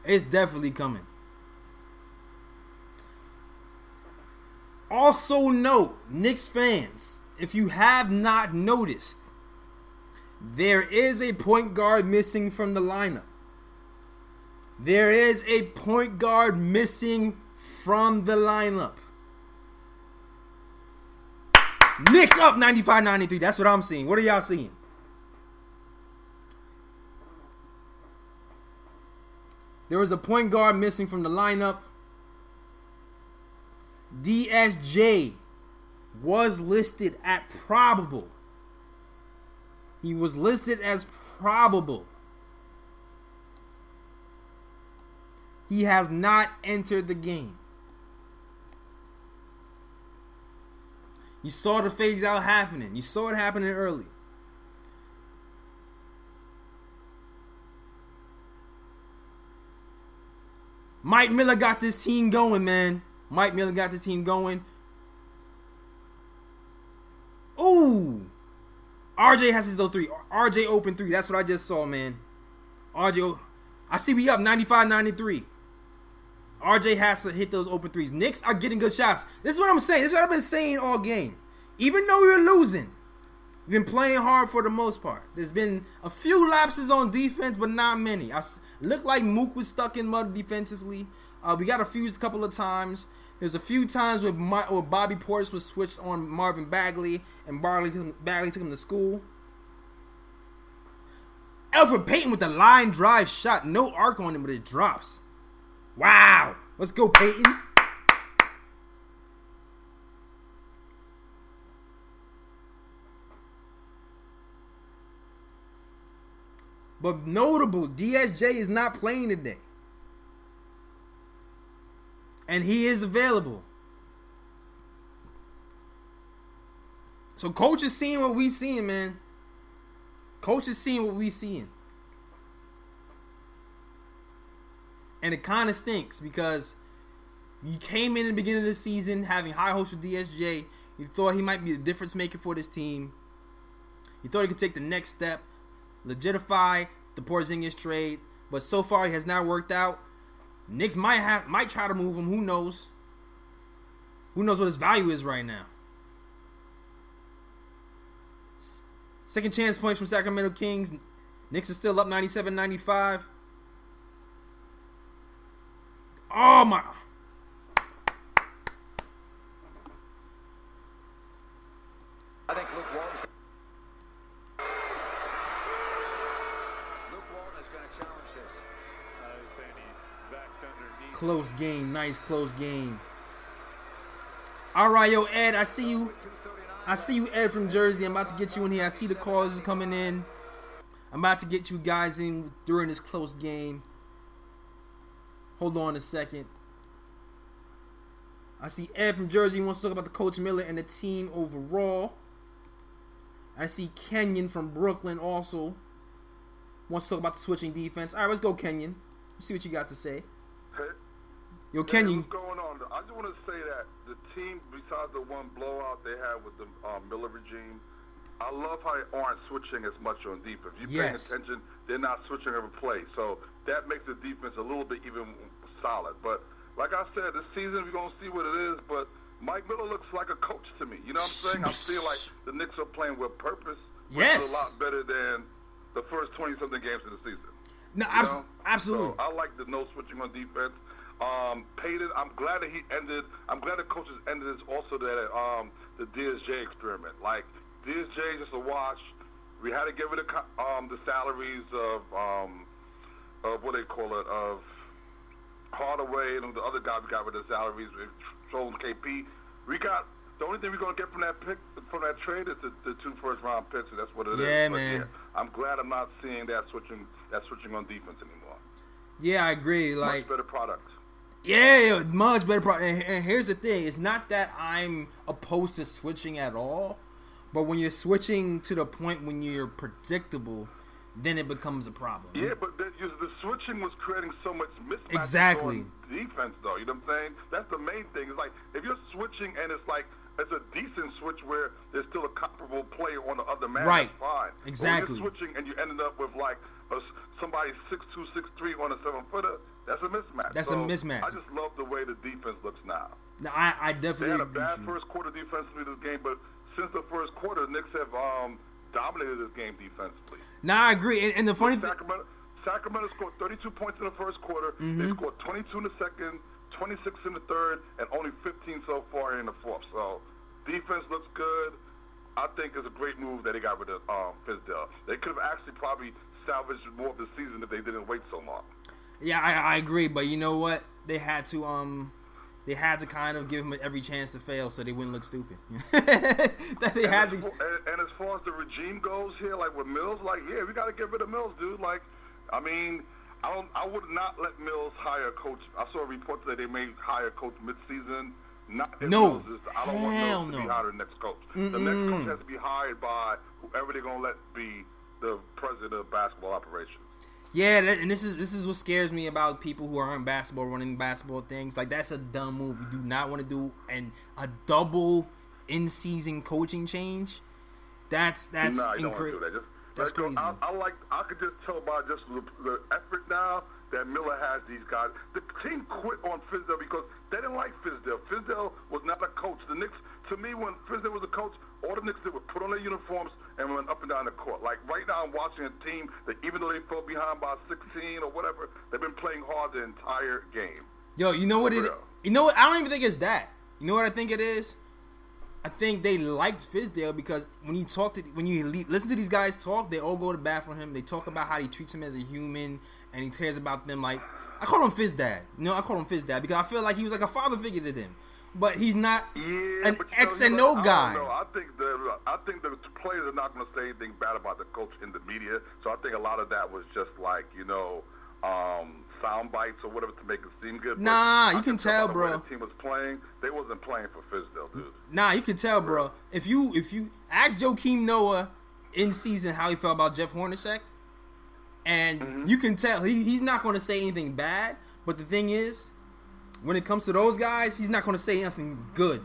It's definitely coming. Also note, Knicks fans, if you have not noticed, there is a point guard missing from the lineup. There is a point guard missing from the lineup. Knicks up ninety-five ninety-three. That's what I'm seeing. What are y'all seeing? There was a point guard missing from the lineup. D S J was listed at probable. He was listed as probable. He has not entered the game. You saw the phase out happening. You saw it happening early. Mike Miller got this team going, man. Mike Miller got this team going. Ooh. R J has his little three. R J open three. That's what I just saw, man. R J. I see we up ninety-five ninety-three. R J has to hit those open threes. Knicks are getting good shots. This is what I'm saying. This is what I've been saying all game. Even though you're losing, you've been playing hard for the most part. There's been a few lapses on defense, but not many. I looked like Mook was stuck in mud defensively. Uh, we got fused a couple of times. There's a few times where, my, where Bobby Portis was switched on Marvin Bagley, and Barley, Bagley took him to school. Elfrid Payton with the line drive shot. No arc on him, but it drops. Wow. Let's go, Peyton. But notable, D S J is not playing today. And he is available. So coach is seeing what we seeing, man. Coach is seeing what we seeing. And it kind of stinks because you came in at the beginning of the season having high hopes for D S J. You thought he might be the difference maker for this team. You thought he could take the next step, legitify the Porzingis trade. But so far, he has not worked out. Knicks might have might try to move him. Who knows? Who knows what his value is right now? Second chance points from Sacramento Kings. Knicks is still up ninety-seven ninety-five. Oh my. I think Luke Walton Luke Walton is going to challenge this. I was saying he backed underneath. Close game, nice close game. All right, yo Ed, I see you. I see you Ed from Jersey. I'm about to get you in here. I see the calls coming in. I'm about to get you guys in during this close game. Hold on a second. I see Ed from Jersey wants to talk about the Coach Miller and the team overall. I see Kenyon from Brooklyn also wants to talk about the switching defense. All right, let's go, Kenyon. Let's see what you got to say. Hey, Yo, hey, Kenyon. What's going on? I just want to say that the team, besides the one blowout they had with the uh, Miller regime, I love how they aren't switching as much on defense. If you're yes. paying attention, they're not switching every play. So that makes the defense a little bit even solid. But like I said, this season we're going to see what it is. But Mike Miller looks like a coach to me. You know what I'm saying? I feel like the Knicks are playing with purpose, which yes. is a lot better than the first twenty-something games of the season. No, abs absolutely. So I like the no switching on defense. Um, Payton, I'm glad that he ended. I'm glad the coaches ended this also that um, the D S J experiment. Like, D S J just a wash. We had to get rid of um, the salaries of, um, of what they call it, of Hardaway and the other guy we got with the salaries, trolling K P. We got, the only thing we're going to get from that pick, from that trade is the, the two first round picks, and that's what it yeah, is. Man. But, yeah, man. I'm glad I'm not seeing that switching, that switching on defense anymore. Yeah, I agree. Like, much better product. Yeah, much better product. And, and here's the thing, it's not that I'm opposed to switching at all. But when you're switching to the point when you're predictable, then it becomes a problem. Yeah, but the, the switching was creating so much mismatch exactly. on defense, though. You know what I'm saying? That's the main thing. It's like, if you're switching and it's like, it's a decent switch where there's still a comparable player on the other man, right. that's fine. Exactly. But when you're switching and you ended up with, like, a, somebody six two, six three on a seven-footer, that's a mismatch. That's so a mismatch. I just love the way the defense looks now. now I, I definitely They had a bad first quarter defense through this game, but since the first quarter, the Knicks have um, dominated this game defensively. Now, I agree. And, and the funny thing... Sacramento, Sacramento scored thirty-two points in the first quarter. Mm-hmm. They scored twenty-two in the second, twenty-six in the third, and only fifteen so far in the fourth. So Defense looks good. I think it's a great move that they got rid of um, Fizdale. They could have actually probably salvaged more of the season if they didn't wait so long. Yeah, I, I agree, but you know what? They had to um, they had to kind of give him every chance to fail so they wouldn't look stupid. that they and, had as to... for, and, and as far as the regime goes here, like with Mills, like, yeah, we got to get rid of Mills, dude. Like, I mean, I don't, I would not let Mills hire a coach. I saw a report that they may hire a coach midseason. Not no, is, I don't Hell want Mills no. to be hired next coach. Mm-mm. The next coach has to be hired by whoever they're gonna let be the president of basketball operations. Yeah, that, and this is this is what scares me about people who are in basketball, running basketball things. Like, that's a dumb move. You do not want to do and a double in-season coaching change. That's that's nah, incredible. That. That's crazy. I, I like. I could just tell by just the, the effort now that Miller has these guys. The team quit on Fizdale because they didn't like Fizdale. Fizdale was not a coach. The Knicks, to me, when Fizdale was a coach, all the Knicks did was put on their uniforms and went up and down the court. Like, right now I'm watching a team that even though they fell behind by sixteen or whatever, they've been playing hard the entire game. Yo, you know what it is? You know what? I don't even think it's that. You know what I think it is? I think they liked Fizdale because when you talk to, when you listen to these guys talk, they all go to bat for him. They talk about how he treats him as a human and he cares about them. Like, I call him Fizz Dad. No, I call him Fizz Dad because I feel like he was like a father figure to them, but he's not yeah, an X and O guy. No, I think the I think the players are not going to say anything bad about the coach in the media. So I think a lot of that was just like, you know, um, sound bites or whatever to make it seem good. Nah, you can tell, bro. The team was playing; they wasn't playing for Fizdale, dude. Nah, you can tell, bro. bro. If you if you ask Joakim Noah in season how he felt about Jeff Hornacek, and mm-hmm. you can tell he, he's not going to say anything bad. But the thing is, when it comes to those guys, he's not going to say anything good.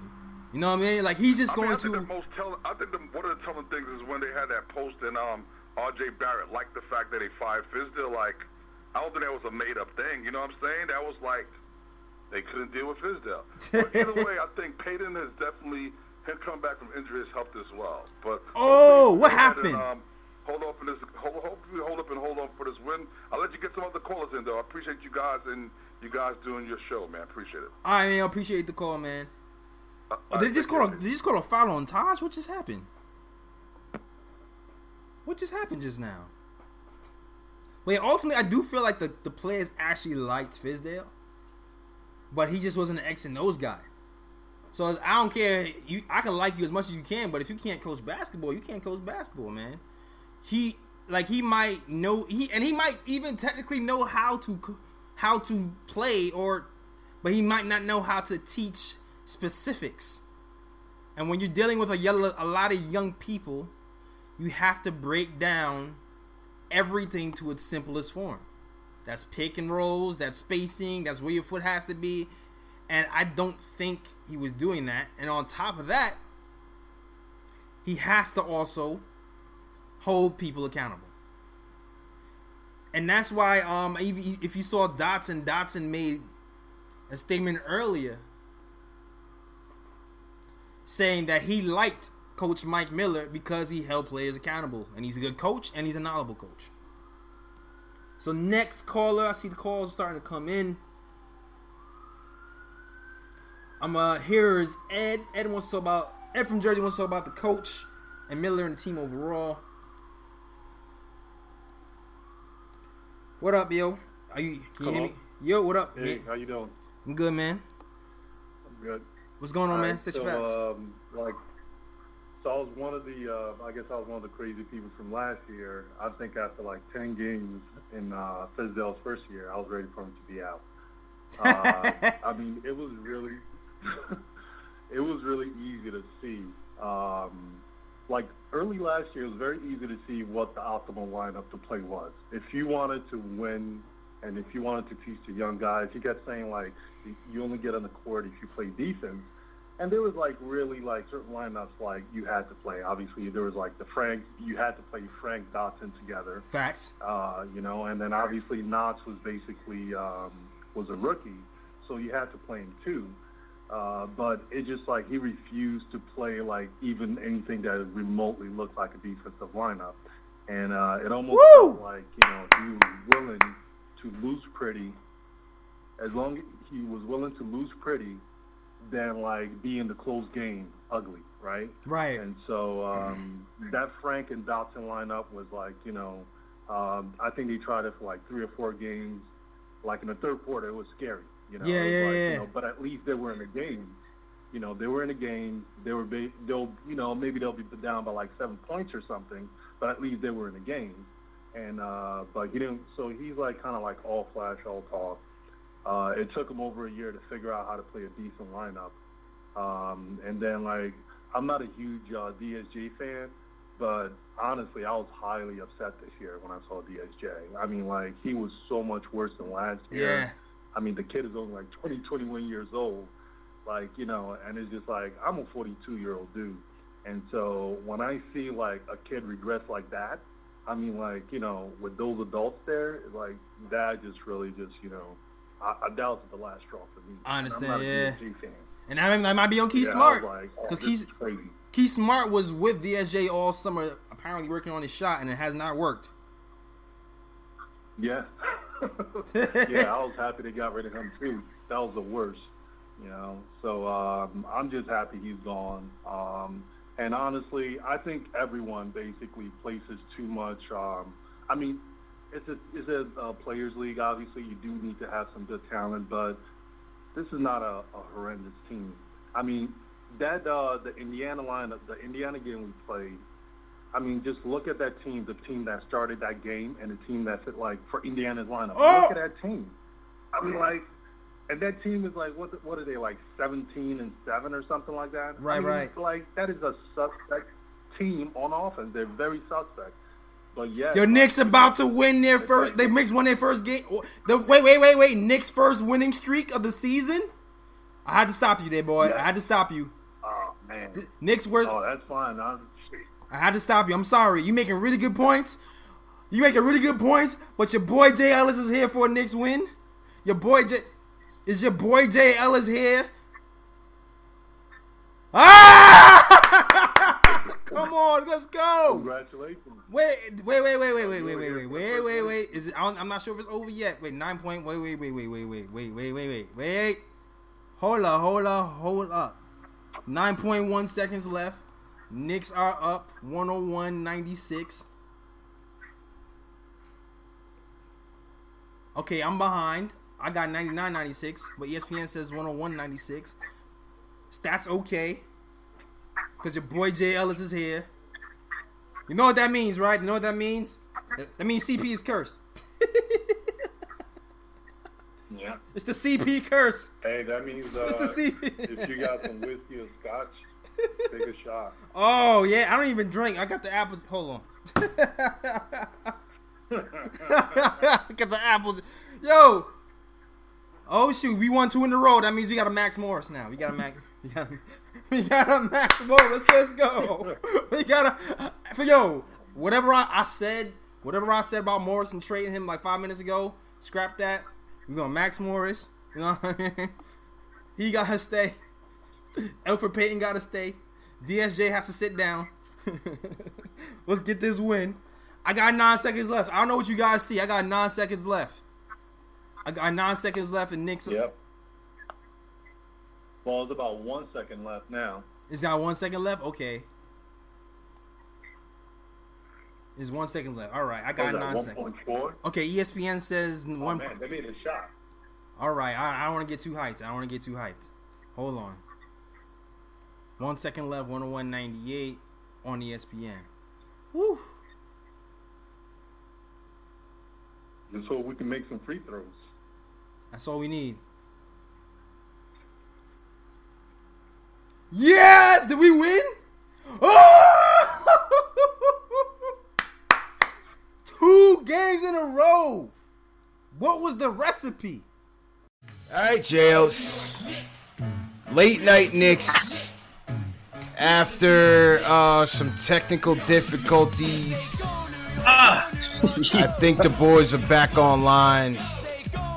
You know what I mean? Like, he's just I going mean, I think to. The most tell- I think the, one of the telling things is when they had that post and um R J Barrett liked the fact that they fired Fizdale, like. I don't think that was a made-up thing. You know what I'm saying? That was like they couldn't deal with Fizdale. But either way, I think Payton has definitely him come back from injury has helped as well. But oh, what happened? And, um, hold up and hold, hold up and hold on for this win. I'll let you get some other callers in though. I appreciate you guys and you guys doing your show, man. Appreciate it. All right, man. I appreciate the call, man. Uh, oh, did they just call? A, did they just call a foul on Taj? What just happened? What just happened just now? Wait, ultimately, I do feel like the, the players actually liked Fizdale, but he just wasn't an X and O's guy. So I don't care. You, I can like you as much as you can, but if you can't coach basketball, you can't coach basketball, man. He like he might know he and he might even technically know how to how to play, or but he might not know how to teach specifics. And when you're dealing with a yellow, a lot of young people, you have to break down everything to its simplest form. That's pick and rolls, that's spacing, that's where your foot has to be, and I don't think he was doing that. And on top of that, he has to also hold people accountable, and that's why um if you saw Dotson Dotson made a statement earlier saying that he liked Coach Mike Miller because he held players accountable, and he's a good coach, and he's a knowledgeable coach. So next caller, I see the calls starting to come in. I'm uh here is Ed. Ed wants to talk about Ed from Jersey wants to talk about the coach and Miller and the team overall. What up, yo? Are you? Can you hear me? Yo, what up? Hey, how you doing? I'm good, man. I'm good. What's going on, All man? Right, Stitch so, facts. Um, like. So I was one of the, uh, I guess I was one of the crazy people from last year. I think after like ten games in uh, Fizdale's first year, I was ready for him to be out. Uh, I mean, it was really, it was really easy to see. Um, like early last year, it was very easy to see what the optimal lineup to play was. If you wanted to win, and if you wanted to teach the young guys, he kept saying like, you only get on the court if you play defense. And there was, like, really, like, certain lineups, like, you had to play. Obviously, there was, like, the Frank, you had to play Frank Dotson together. Facts. Uh, you know, and then, obviously, Knox was basically, um, was a rookie, so you had to play him, too. Uh, but it just, like, he refused to play, like, even anything that remotely looked like a defensive lineup. And uh, it almost Woo! felt like, you know, he was willing to lose pretty, as long as he was willing to lose pretty, than like being the close game ugly, right? Right. And so um, that Frank and Dotson lineup was like, you know, um, I think they tried it for like three or four games. Like in the third quarter, it was scary. You know, yeah, yeah, like, yeah. You know, but at least they were in the game. You know, they were in the game. They were, ba- they'll, you know, maybe they'll be down by like seven points or something. But at least they were in the game. And uh, but he didn't. So he's like kind of like all flash, all talk. Uh, it took him over a year to figure out how to play a decent lineup. Um, and then, like, I'm not a huge uh, D S J fan, but honestly, I was highly upset this year when I saw D S J. I mean, like, he was so much worse than last year. Yeah. I mean, the kid is only like twenty, twenty-one years old. Like, you know, and it's just like, I'm a forty-two-year-old dude. And so when I see, like, a kid regress like that, I mean, like, you know, with those adults there, like, that just really just, you know, I, I doubt it's the last straw for me. I understand, I'm not yeah. a D S J fan. And I, I might be on Key yeah, Smart. Because like, oh, Key, Key Smart was with D S J all summer, apparently working on his shot, and it has not worked. Yeah. yeah, I was happy they got rid of him, too. That was the worst, you know. So um, I'm just happy he's gone. Um, and honestly, I think everyone basically places too much. Um, I mean, it's a, it's a uh, players' league. Obviously, you do need to have some good talent, but this is not a, a horrendous team. I mean, that uh, the Indiana lineup, the Indiana game we played, I mean, just look at that team, the team that started that game and the team that's like for Indiana's lineup. Oh! Look at that team. I mean, like, and that team is like, what What are they, like seventeen and seven or something like that? Right, I mean, right. Like, that is a suspect team on offense. They're very suspect. But yeah, your Knicks about to win their first. They Knicks won their first game. The wait, wait, wait, wait. Knicks first winning streak of the season. I had to stop you there, boy. Yeah. I had to stop you. Oh man, the Knicks were. Oh, that's fine. I'm... I had to stop you. I'm sorry. You making really good points. You making really good points. But your boy Jay Ellis is here for a Knicks win. Your boy J... is your boy Jay Ellis here? Ah! Come on, let's go. Congratulations. Wait, wait, wait, wait, wait, wait, wait, wait, wait, wait, wait, wait. Is it, I'm not sure if it's over yet. Wait, nine point. Wait, wait, wait, wait, wait, wait, wait, wait, wait, wait, wait. Hold up, hold up, hold up. nine point one seconds left. Knicks are up one oh one ninety-six. Okay, I'm behind. I got ninety-nine ninety-six, but E S P N says one oh one ninety-six. Stats okay. Because your boy Jay Ellis is here. You know what that means, right? You know what that means? That means C P is cursed. Yeah. It's the C P curse. Hey, that means uh, it's the C P. If you got some whiskey or scotch, take a shot. Oh, yeah. I don't even drink. I got the apple. Hold on. I got the apple. Yo. Oh, shoot. We won two in a row. That means we got a Max Morris now. We got a Max. We got a... We got a Max Morris. Let's go. We got a for yo. Whatever I, I said, whatever I said about Morris and trading him like five minutes ago, scrap that. We're gonna Max Morris. You know what I mean? He gotta stay. Elfrid Payton gotta stay. D S J has to sit down. Let's get this win. I got nine seconds left. I don't know what you guys see. I got nine seconds left. I got nine seconds left, and Knicks. Yep. Well, it's about one second left now. It's got one second left? Okay. It's one second left. All right, I got nine seconds. one point four? Okay, E S P N says oh, one. Man, they made a shot. All right, I, I don't want to get too hyped. I don't want to get too hyped. Hold on. One second left, one oh one ninety-eight on E S P N. Woo. Just so we can make some free throws. That's all we need. Yes! Did we win? Oh! Two games in a row. What was the recipe? All right, Jails. Late night Knicks. After uh, some technical difficulties, ah. I think the boys are back online.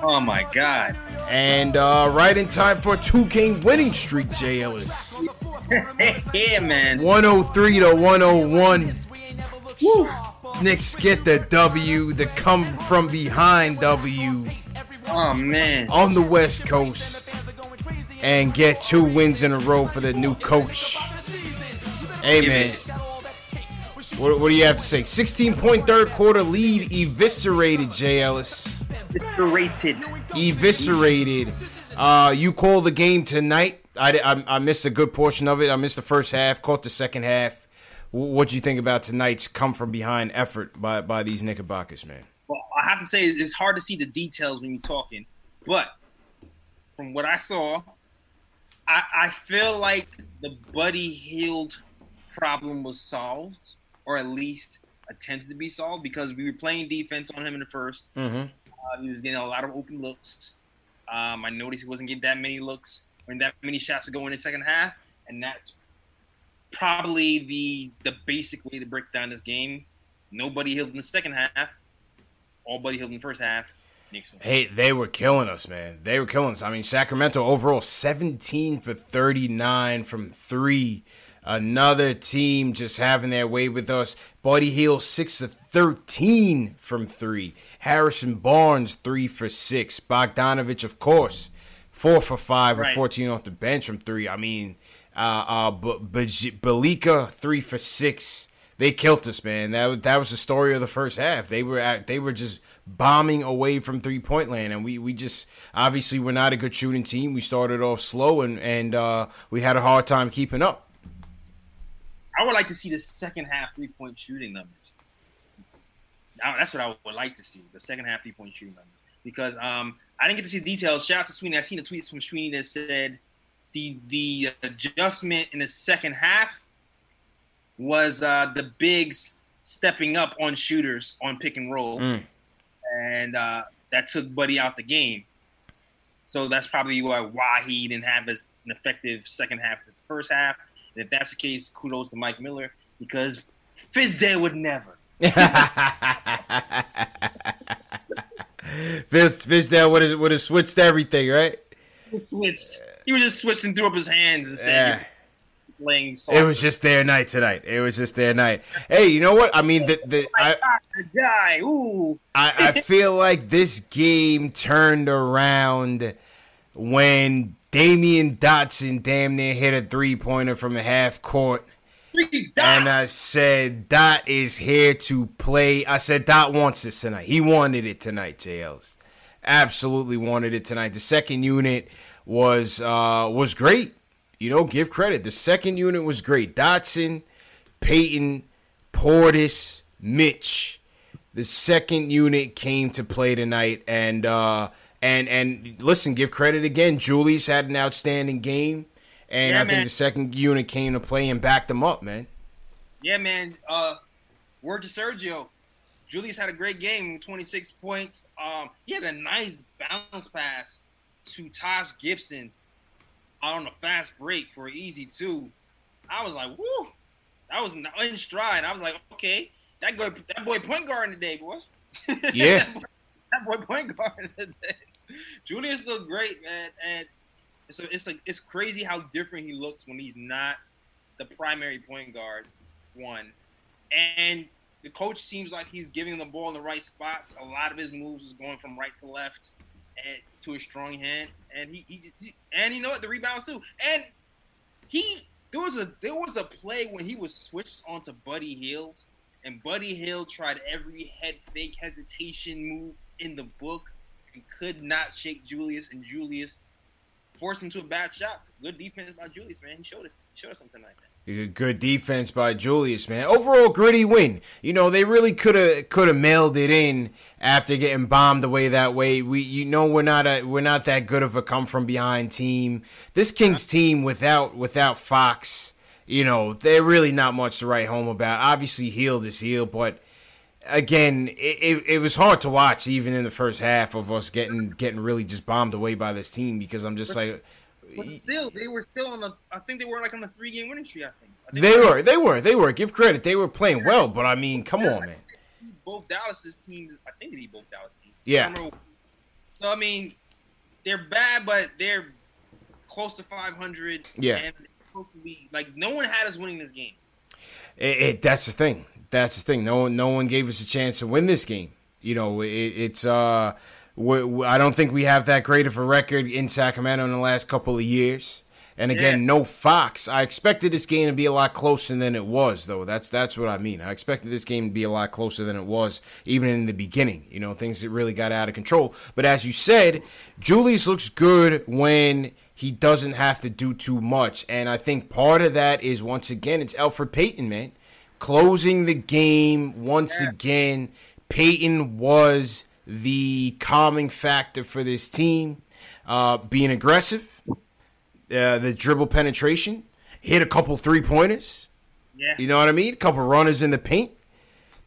Oh, my God. And uh, right in time for a two-game winning streak, Jay Ellis. Yeah, man. one oh three to one oh one. Woo. Knicks get the W, the come-from-behind W. Oh, man. On the West Coast. and get two wins in a row for the new coach. Hey, man. What, what do you have to say? sixteen-point third quarter lead eviscerated, Jay Ellis. Eviscerated. Eviscerated. Uh, you call the game tonight. I, I, I missed a good portion of it. I missed the first half, caught the second half. What do you think about tonight's come-from-behind effort by, by these Knickerbockers, man? Well, I have to say it's hard to see the details when you're talking. But from what I saw, I, I feel like the Buddy Hield problem was solved, or at least attempted to be solved, because we were playing defense on him in the first. Mm-hmm. Uh, he was getting a lot of open looks. Um, I noticed he wasn't getting that many looks or that many shots to go in the second half, and that's probably the the basic way to break down this game. No Buddy Hield in the second half. All Buddy Hield in the first half. Next one. Hey, they were killing us, man. They were killing us. I mean, Sacramento overall seventeen for thirty-nine from three. Another team just having their way with us. Buddy Hield six of thirteen from three. Harrison Barnes three for six. Bogdanović, of course, four for five, right, or fourteen off the bench from three. I mean, uh, uh, Belika three for six. They killed us, man. That was, that was the story of the first half. They were at, they were just bombing away from three-point land, and we, we just obviously we're not a good shooting team. We started off slow, and and uh, we had a hard time keeping up. I would like to see the second half three-point shooting numbers. I, that's what I would like to see, the second half three-point shooting numbers, because um, I didn't get to see the details. Shout out to Sweeney. I seen a tweet from Sweeney that said the the adjustment in the second half was uh, the bigs stepping up on shooters on pick and roll. Mm. And uh, that took Buddy out the game. So that's probably why, why he didn't have as an effective second half as the first half. And if that's the case, kudos to Mike Miller, because Fizdale would never. Fizz, Fizdale would have, would have switched everything, right? He, switched. he was just switching, threw up his hands and saying, yeah. It was just their night tonight. It was just their night. Hey, you know what? I mean, the, the I, I, I feel like this game turned around when Damian Dotson damn near hit a three-pointer from the half court. And I said, Dot is here to play. I said, Dot wants this tonight. He wanted it tonight, Jay Ellis. Absolutely wanted it tonight. The second unit was uh, was great. You know, give credit. The second unit was great. Dotson, Payton, Portis, Mitch. The second unit came to play tonight. And uh, and and listen, give credit again. Julius had an outstanding game. And yeah, I think man. the second unit came to play and backed them up, man. Yeah, man. Uh, word to Sergio. Julius had a great game, twenty-six points. Um, he had a nice bounce pass to Taj Gibson on a fast break for an easy two. I was like, woo. That was in stride. I was like, okay, that boy, that boy point guard today, boy. Yeah. that, boy, that boy point guard today. Julius looked great, man. And so it's like it's crazy how different he looks when he's not the primary point guard, one. And the coach seems like he's giving the ball in the right spots. A lot of his moves is going from right to left and to a strong hand. And he, he, he and you know what, the rebounds too. And he there was a there was a play when he was switched onto Buddy Hield, and Buddy Hield tried every head fake hesitation move in the book and could not shake Julius, and Julius forced him to a bad shot. Good defense by Julius, man. He showed it. He showed us something like that. Good defense by Julius, man. Overall, gritty win. You know, they really could have could have mailed it in after getting bombed away that way. We, you know, we're not a we're not that good of a come from behind team. This Kings team without without Fox, you know, they're really not much to write home about. Obviously, Hield is Hield, but again, it, it it was hard to watch even in the first half of us getting getting really just bombed away by this team, because I'm just like. But still, they were still on a. I think they were like on a three-game winning streak. I think, I think they, they were, were. They were. They were. Give credit. They were playing well, but I mean, come yeah, on, man. Both Dallas's teams. I think they both Dallas teams. Yeah. I so I mean, they're bad, but they're close to five hundred. Yeah. And close to be, like no one had us winning this game. It, it, that's the thing. That's the thing. No one. No one gave us a chance to win this game. You know, it, it's. uh we, I don't think we have that great of a record in Sacramento in the last couple of years. And again, yeah. no Fox. I expected this game to be a lot closer than it was, though. That's that's what I mean. I expected this game to be a lot closer than it was, even in the beginning. You know, things that really got out of control. But as you said, Julius looks good when he doesn't have to do too much. And I think part of that is, once again, it's Elfrid Payton, man. Closing the game once yeah. again. Payton was the calming factor for this team. Uh, being aggressive. Uh, the dribble penetration, hit a couple three-pointers. Yeah. You know what I mean? A couple runners in the paint.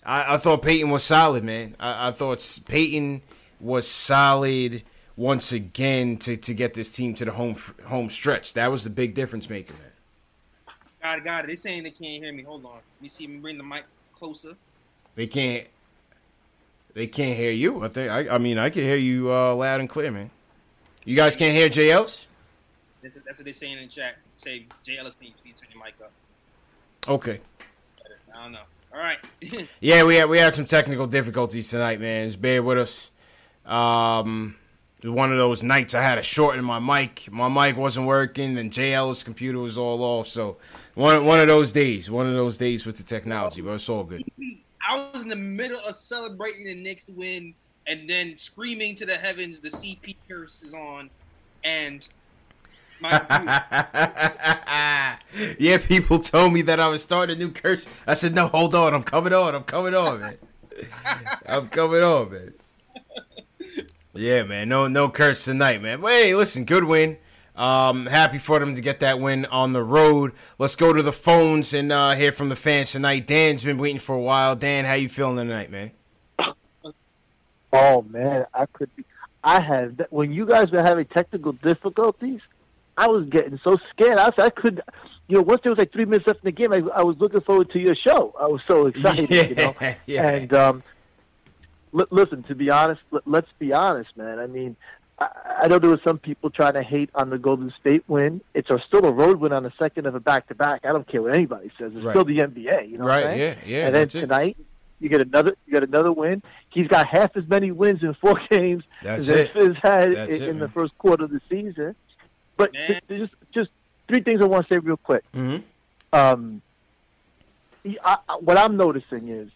I, I thought Payton was solid, man. I, I thought Payton was solid once again to, to get this team to the home home stretch. That was the big difference maker, man. God, God, they're saying they can't hear me. Hold on. You see me bring the mic closer? They can't. They can't hear you. I think. I, I mean, I can hear you uh, loud and clear, man. You guys can't hear Jay Ellis? That's what they're saying in the chat. Say, Jay Ellis, please turn your mic up. Okay. I don't know. All right. yeah, we had, we had some technical difficulties tonight, man. Just bear with us. Um, it was one of those nights I had to shorten my mic. My mic wasn't working, and Jay Ellis' computer was all off. So one one of those days. One of those days with the technology, but it's all good. I was in the middle of celebrating the Knicks win and then screaming to the heavens, the C P curse is on, and... yeah, people told me that I was starting a new curse. I said, no, hold on. I'm coming on. I'm coming on, man. I'm coming on, man. Yeah, man. No no curse tonight, man. But, hey, listen, good win. Um, happy for them to get that win on the road. Let's go to the phones and uh, hear from the fans tonight. Dan's been waiting for a while. Dan, how you feeling tonight, man? Oh, man. I could be. I had. When you guys were having technical difficulties, I was getting so scared. I, I could, you know, once there was like three minutes left in the game, I, I was looking forward to your show. I was so excited, yeah, you know. Yeah. And um, l- listen, to be honest, l- let's be honest, man. I mean, I-, I know there were some people trying to hate on the Golden State win. It's a, still a road win on the second of a back-to-back. I don't care what anybody says. It's right. Still the N B A, you know. Right? What I mean? Yeah, yeah. And then tonight, it. you get another, you get another win. He's got half as many wins in four games that's as Fizz had that's in, it, in the first quarter of the season. But just just three things I want to say real quick. Mm-hmm. Um, I, I, what I'm noticing is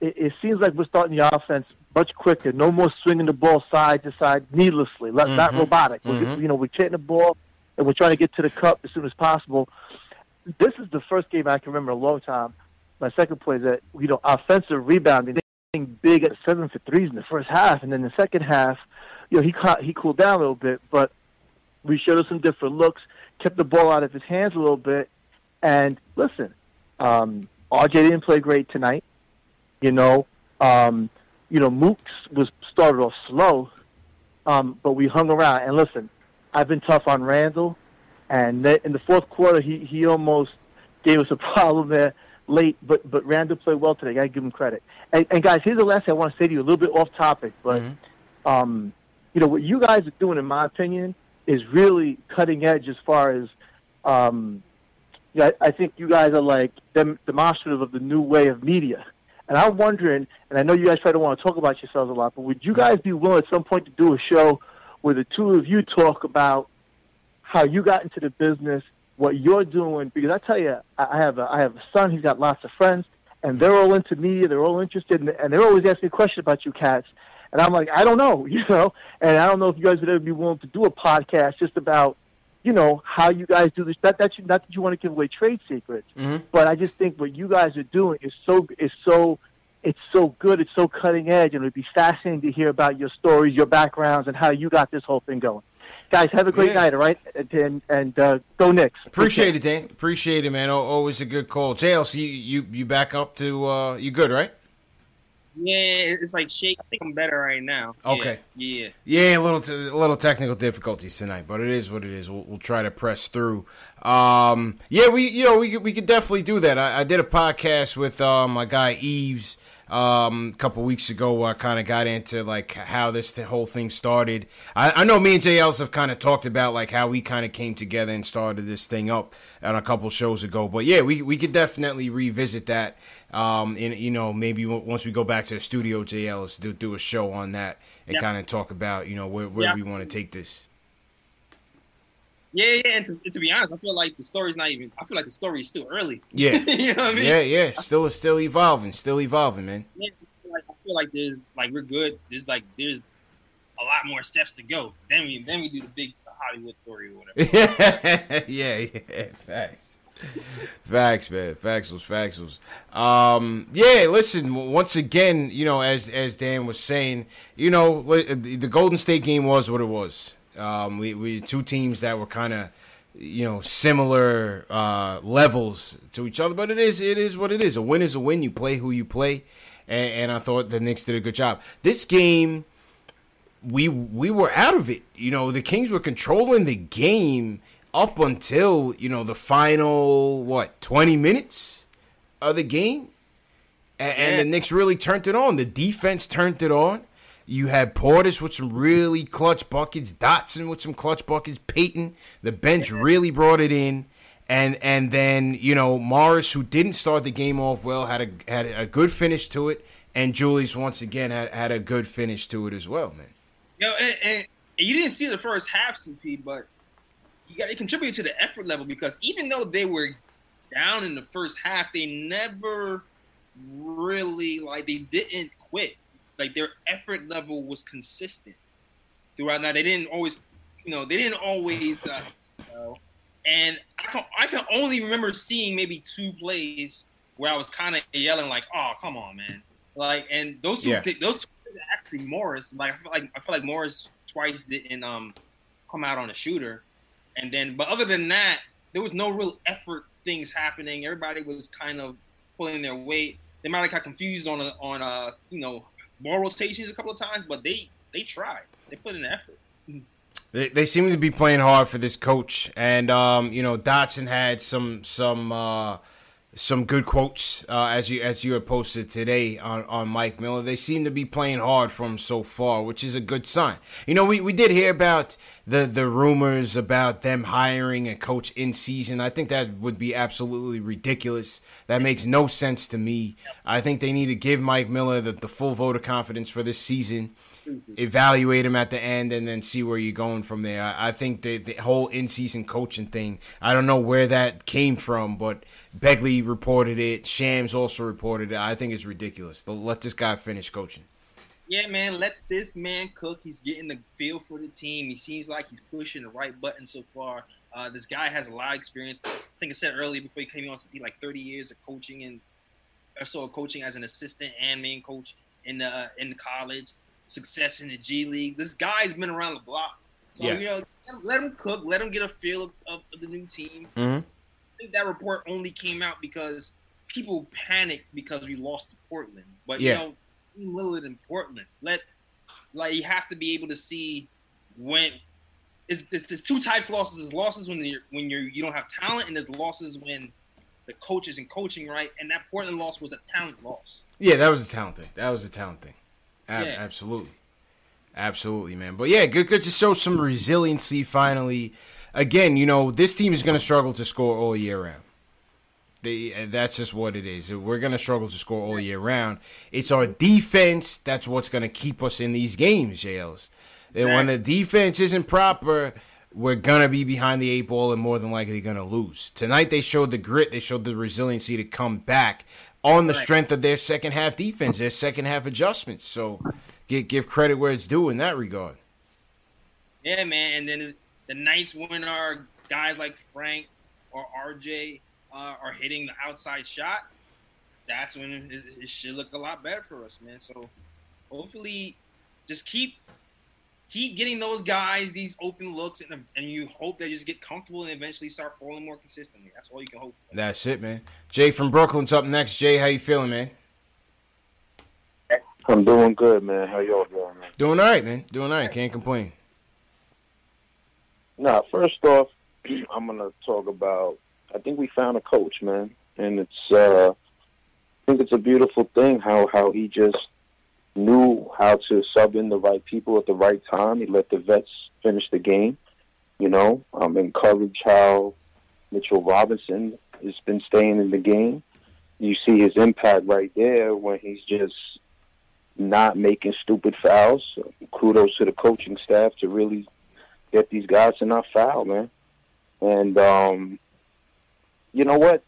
it, it seems like we're starting the offense much quicker. No more swinging the ball side to side needlessly, not mm-hmm. robotic. Mm-hmm. We're, you know, we're hitting the ball and we're trying to get to the cup as soon as possible. This is the first game I can remember in a long time. My second play is that, you know, offensive rebounding, big at seven for threes in the first half, and then the second half, you know, he caught, he cooled down a little bit, but. We showed him some different looks, kept the ball out of his hands a little bit. And, listen, um, R J didn't play great tonight. You know, um, you know, Mooks was started off slow, um, but we hung around. And, listen, I've been tough on Randle. And in the fourth quarter, he, he almost gave us a problem there late. But, but Randle played well today. I got to give him credit. And, and, guys, here's the last thing I want to say to you, a little bit off topic. But, mm-hmm. um, you know, what you guys are doing, in my opinion, is really cutting edge as far as, um, you know, I, I think you guys are like dem- demonstrative of the new way of media. And I'm wondering, and I know you guys try to want to talk about yourselves a lot, but would you guys be willing at some point to do a show where the two of you talk about how you got into the business, what you're doing? Because I tell you, I have a, I have a son, he's got lots of friends, and they're all into media, they're all interested, in, and they're always asking me questions about you cats. And I'm like, I don't know, you know, and I don't know if you guys would ever be willing to do a podcast just about, you know, how you guys do this. Not that you, not that you want to give away trade secrets, mm-hmm. but I just think what you guys are doing is so is so it's so good, it's so cutting edge, and it would be fascinating to hear about your stories, your backgrounds, and how you got this whole thing going. Guys, have a great yeah. night, all right? And, and uh, go Knicks. Appreciate it, Dan. Appreciate it, man. Always a good call. J L C, you, you, you back up to uh, you good, right? Yeah, it's like shake. I think I'm better right now. Okay. Yeah. Yeah, yeah a little, t- a little technical difficulties tonight, but it is what it is. We'll, we'll try to press through. Um, yeah, we, you know, we could, we could definitely do that. I, I did a podcast with uh, my guy Eves um, a couple weeks ago where I kind of got into like how this th- whole thing started. I, I know me and Jay Ellis have kind of talked about like how we kind of came together and started this thing up on a couple shows ago. But yeah, we we could definitely revisit that. Um, and you know, maybe w- once we go back to the studio, Jay Ellis do do a show on that and yeah. kind of talk about you know where where yeah. we want to take this. Yeah, yeah, and to, to be honest, I feel like the story's not even. I feel like the story is still early. Yeah, you know what I mean. Yeah, yeah, still, still evolving, still evolving, man. Yeah, I feel like, I feel like there's like we're good. There's like there's a lot more steps to go. Then we then we do the big Hollywood story or whatever. yeah, yeah, facts, facts, man, factsels, factsels. Um, yeah, listen. Once again, you know, as as Dan was saying, you know, the Golden State game was what it was. Um, we we two teams that were kind of, you know, similar uh, levels to each other, but it is it is what it is. A win is a win. You play who you play, and, and I thought the Knicks did a good job. This game, we we were out of it. You know, the Kings were controlling the game up until you know the final what twenty minutes of the game, and, yeah. and the Knicks really turned it on. The defense turned it on. You had Portis with some really clutch buckets, Dotson with some clutch buckets, Payton. The bench really brought it in, and and then you know Morris, who didn't start the game off well, had a had a good finish to it, and Julius once again had, had a good finish to it as well, man. Yo, and, and you didn't see the first half, C P, but you got it contributed to the effort level because even though they were down in the first half, they never really like they didn't quit. Like their effort level was consistent throughout. Now they didn't always, you know, they didn't always. Uh, you know, and I can, I can only remember seeing maybe two plays where I was kind of yelling like, "Oh, come on, man!" Like, and those two, yeah. th- those two plays actually Morris. Like, I feel like I feel like Morris twice didn't um come out on a shooter, and then but other than that, there was no real effort things happening. Everybody was kind of pulling their weight. They might have got confused on a on a you know. ball rotations a couple of times, but they, they tried. They put in effort. They they seem to be playing hard for this coach, and um you know Dotson had some some uh, some good quotes uh, as you as you had posted today on, on Mike Miller. They seem to be playing hard for him so far, which is a good sign. You know we, we did hear about the the rumors about them hiring a coach in season. I think that would be absolutely ridiculous. That makes no sense to me. I think they need to give Mike Miller the, the full vote of confidence for this season, evaluate him at the end, and then see where you're going from there. I, I think the, the whole in-season coaching thing, I don't know where that came from, but Begley reported it. Shams also reported it. I think it's ridiculous. They'll let this guy finish coaching. Yeah, man, let this man cook. He's getting the feel for the team. He seems like he's pushing the right button so far. Uh, this guy has a lot of experience. I think I said earlier before he came on to be like thirty years of coaching and or so of coaching as an assistant and main coach in the in college. Success in the G League. This guy's been around the block. So, yeah. you know, let him cook. Let him get a feel of, of the new team. Mm-hmm. I think that report only came out because people panicked because we lost to Portland. But, yeah. you know, Lillard in Portland. Let, like, you have to be able to see when – there's two types of losses. There's losses when you're, when you're, you don't have talent, and there's losses when the coach isn't coaching right. And that Portland loss was a talent loss. Yeah, that was a talent thing. That was a talent thing. Yeah. Absolutely. Absolutely, man. But, yeah, good, good to show some resiliency finally. Again, you know, this team is going to struggle to score all year round. They, that's just what it is. We're going to struggle to score all year round. It's our defense. That's what's going to keep us in these games, J Ls. And when the defense isn't proper, we're going to be behind the eight ball and more than likely going to lose. Tonight they showed the grit. They showed the resiliency to come back on the strength of their second half defense, their second half adjustments. So give, give credit where it's due in that regard. Yeah, man. And then the nights when our guys like Frank or R J uh, are hitting the outside shot, that's when it, it should look a lot better for us, man. So hopefully just keep keep getting those guys these open looks, and and you hope they just get comfortable and eventually start falling more consistently. That's all you can hope for. That's it, man. Jay from Brooklyn's up next. Jay, how you feeling, man? I'm doing good, man. How y'all doing, man? Doing all right, man. Doing all right. Can't complain. Nah, first off, I'm going to talk about, I think we found a coach, man. And it's uh, think it's a beautiful thing how, how he just knew how to sub in the right people at the right time. He let the vets finish the game, you know, um, encourage how Mitchell Robinson has been staying in the game. You see his impact right there when he's just not making stupid fouls. So kudos to the coaching staff to really get these guys to not foul, man. And um, you know what?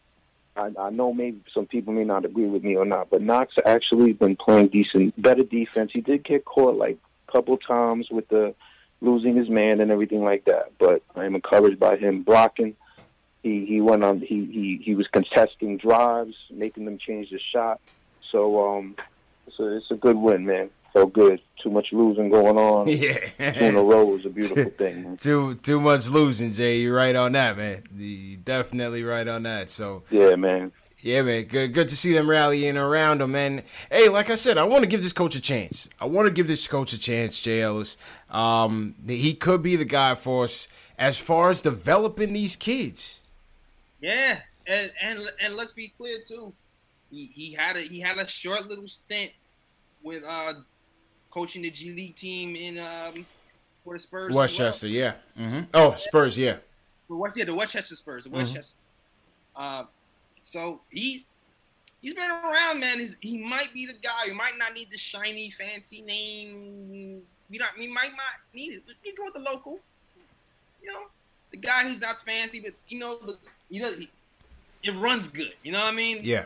I, I know maybe some people may not agree with me or not, but Knox actually been playing decent, better defense. He did get caught like a couple times with the losing his man and everything like that. But I am encouraged by him blocking. He he went on. He he he was contesting drives, making them change the shot. So um, so it's a good win, man. So good. Too much losing going on. Yeah, two in a row is a beautiful thing, man. Too too much losing, Jay. You're right on that, man. You're definitely right on that. So yeah, man. Yeah, man. Good good to see them rallying around them. And hey, like I said, I want to give this coach a chance. I want to give this coach a chance, Jay Ellis. Um, he could be the guy for us as far as developing these kids. Yeah, and and and let's be clear too. He he had a he had a short little stint with uh. coaching the G League team in um, for the Spurs. Westchester, well. yeah. Mm-hmm. Oh, Spurs, yeah. Yeah, the Westchester Spurs, the Westchester. Mm-hmm. Uh, so he's he's been around, man. He's, he might be the guy. He might not need the shiny, fancy name. We don't. We might not need it. But you go with the local. You know, the guy who's not fancy, but you know, you know, he, it runs good. You know what I mean? Yeah.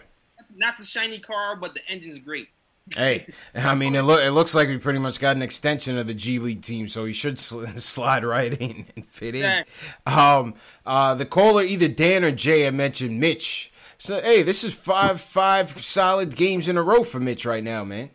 Not the shiny car, but the engine's great. Hey, I mean, it, lo- it looks like we pretty much got an extension of the G League team, so he should sl- slide right in and fit in. Um, uh, the caller, either Dan or Jay, had mentioned Mitch. So, hey, this is five five solid games in a row for Mitch right now, man.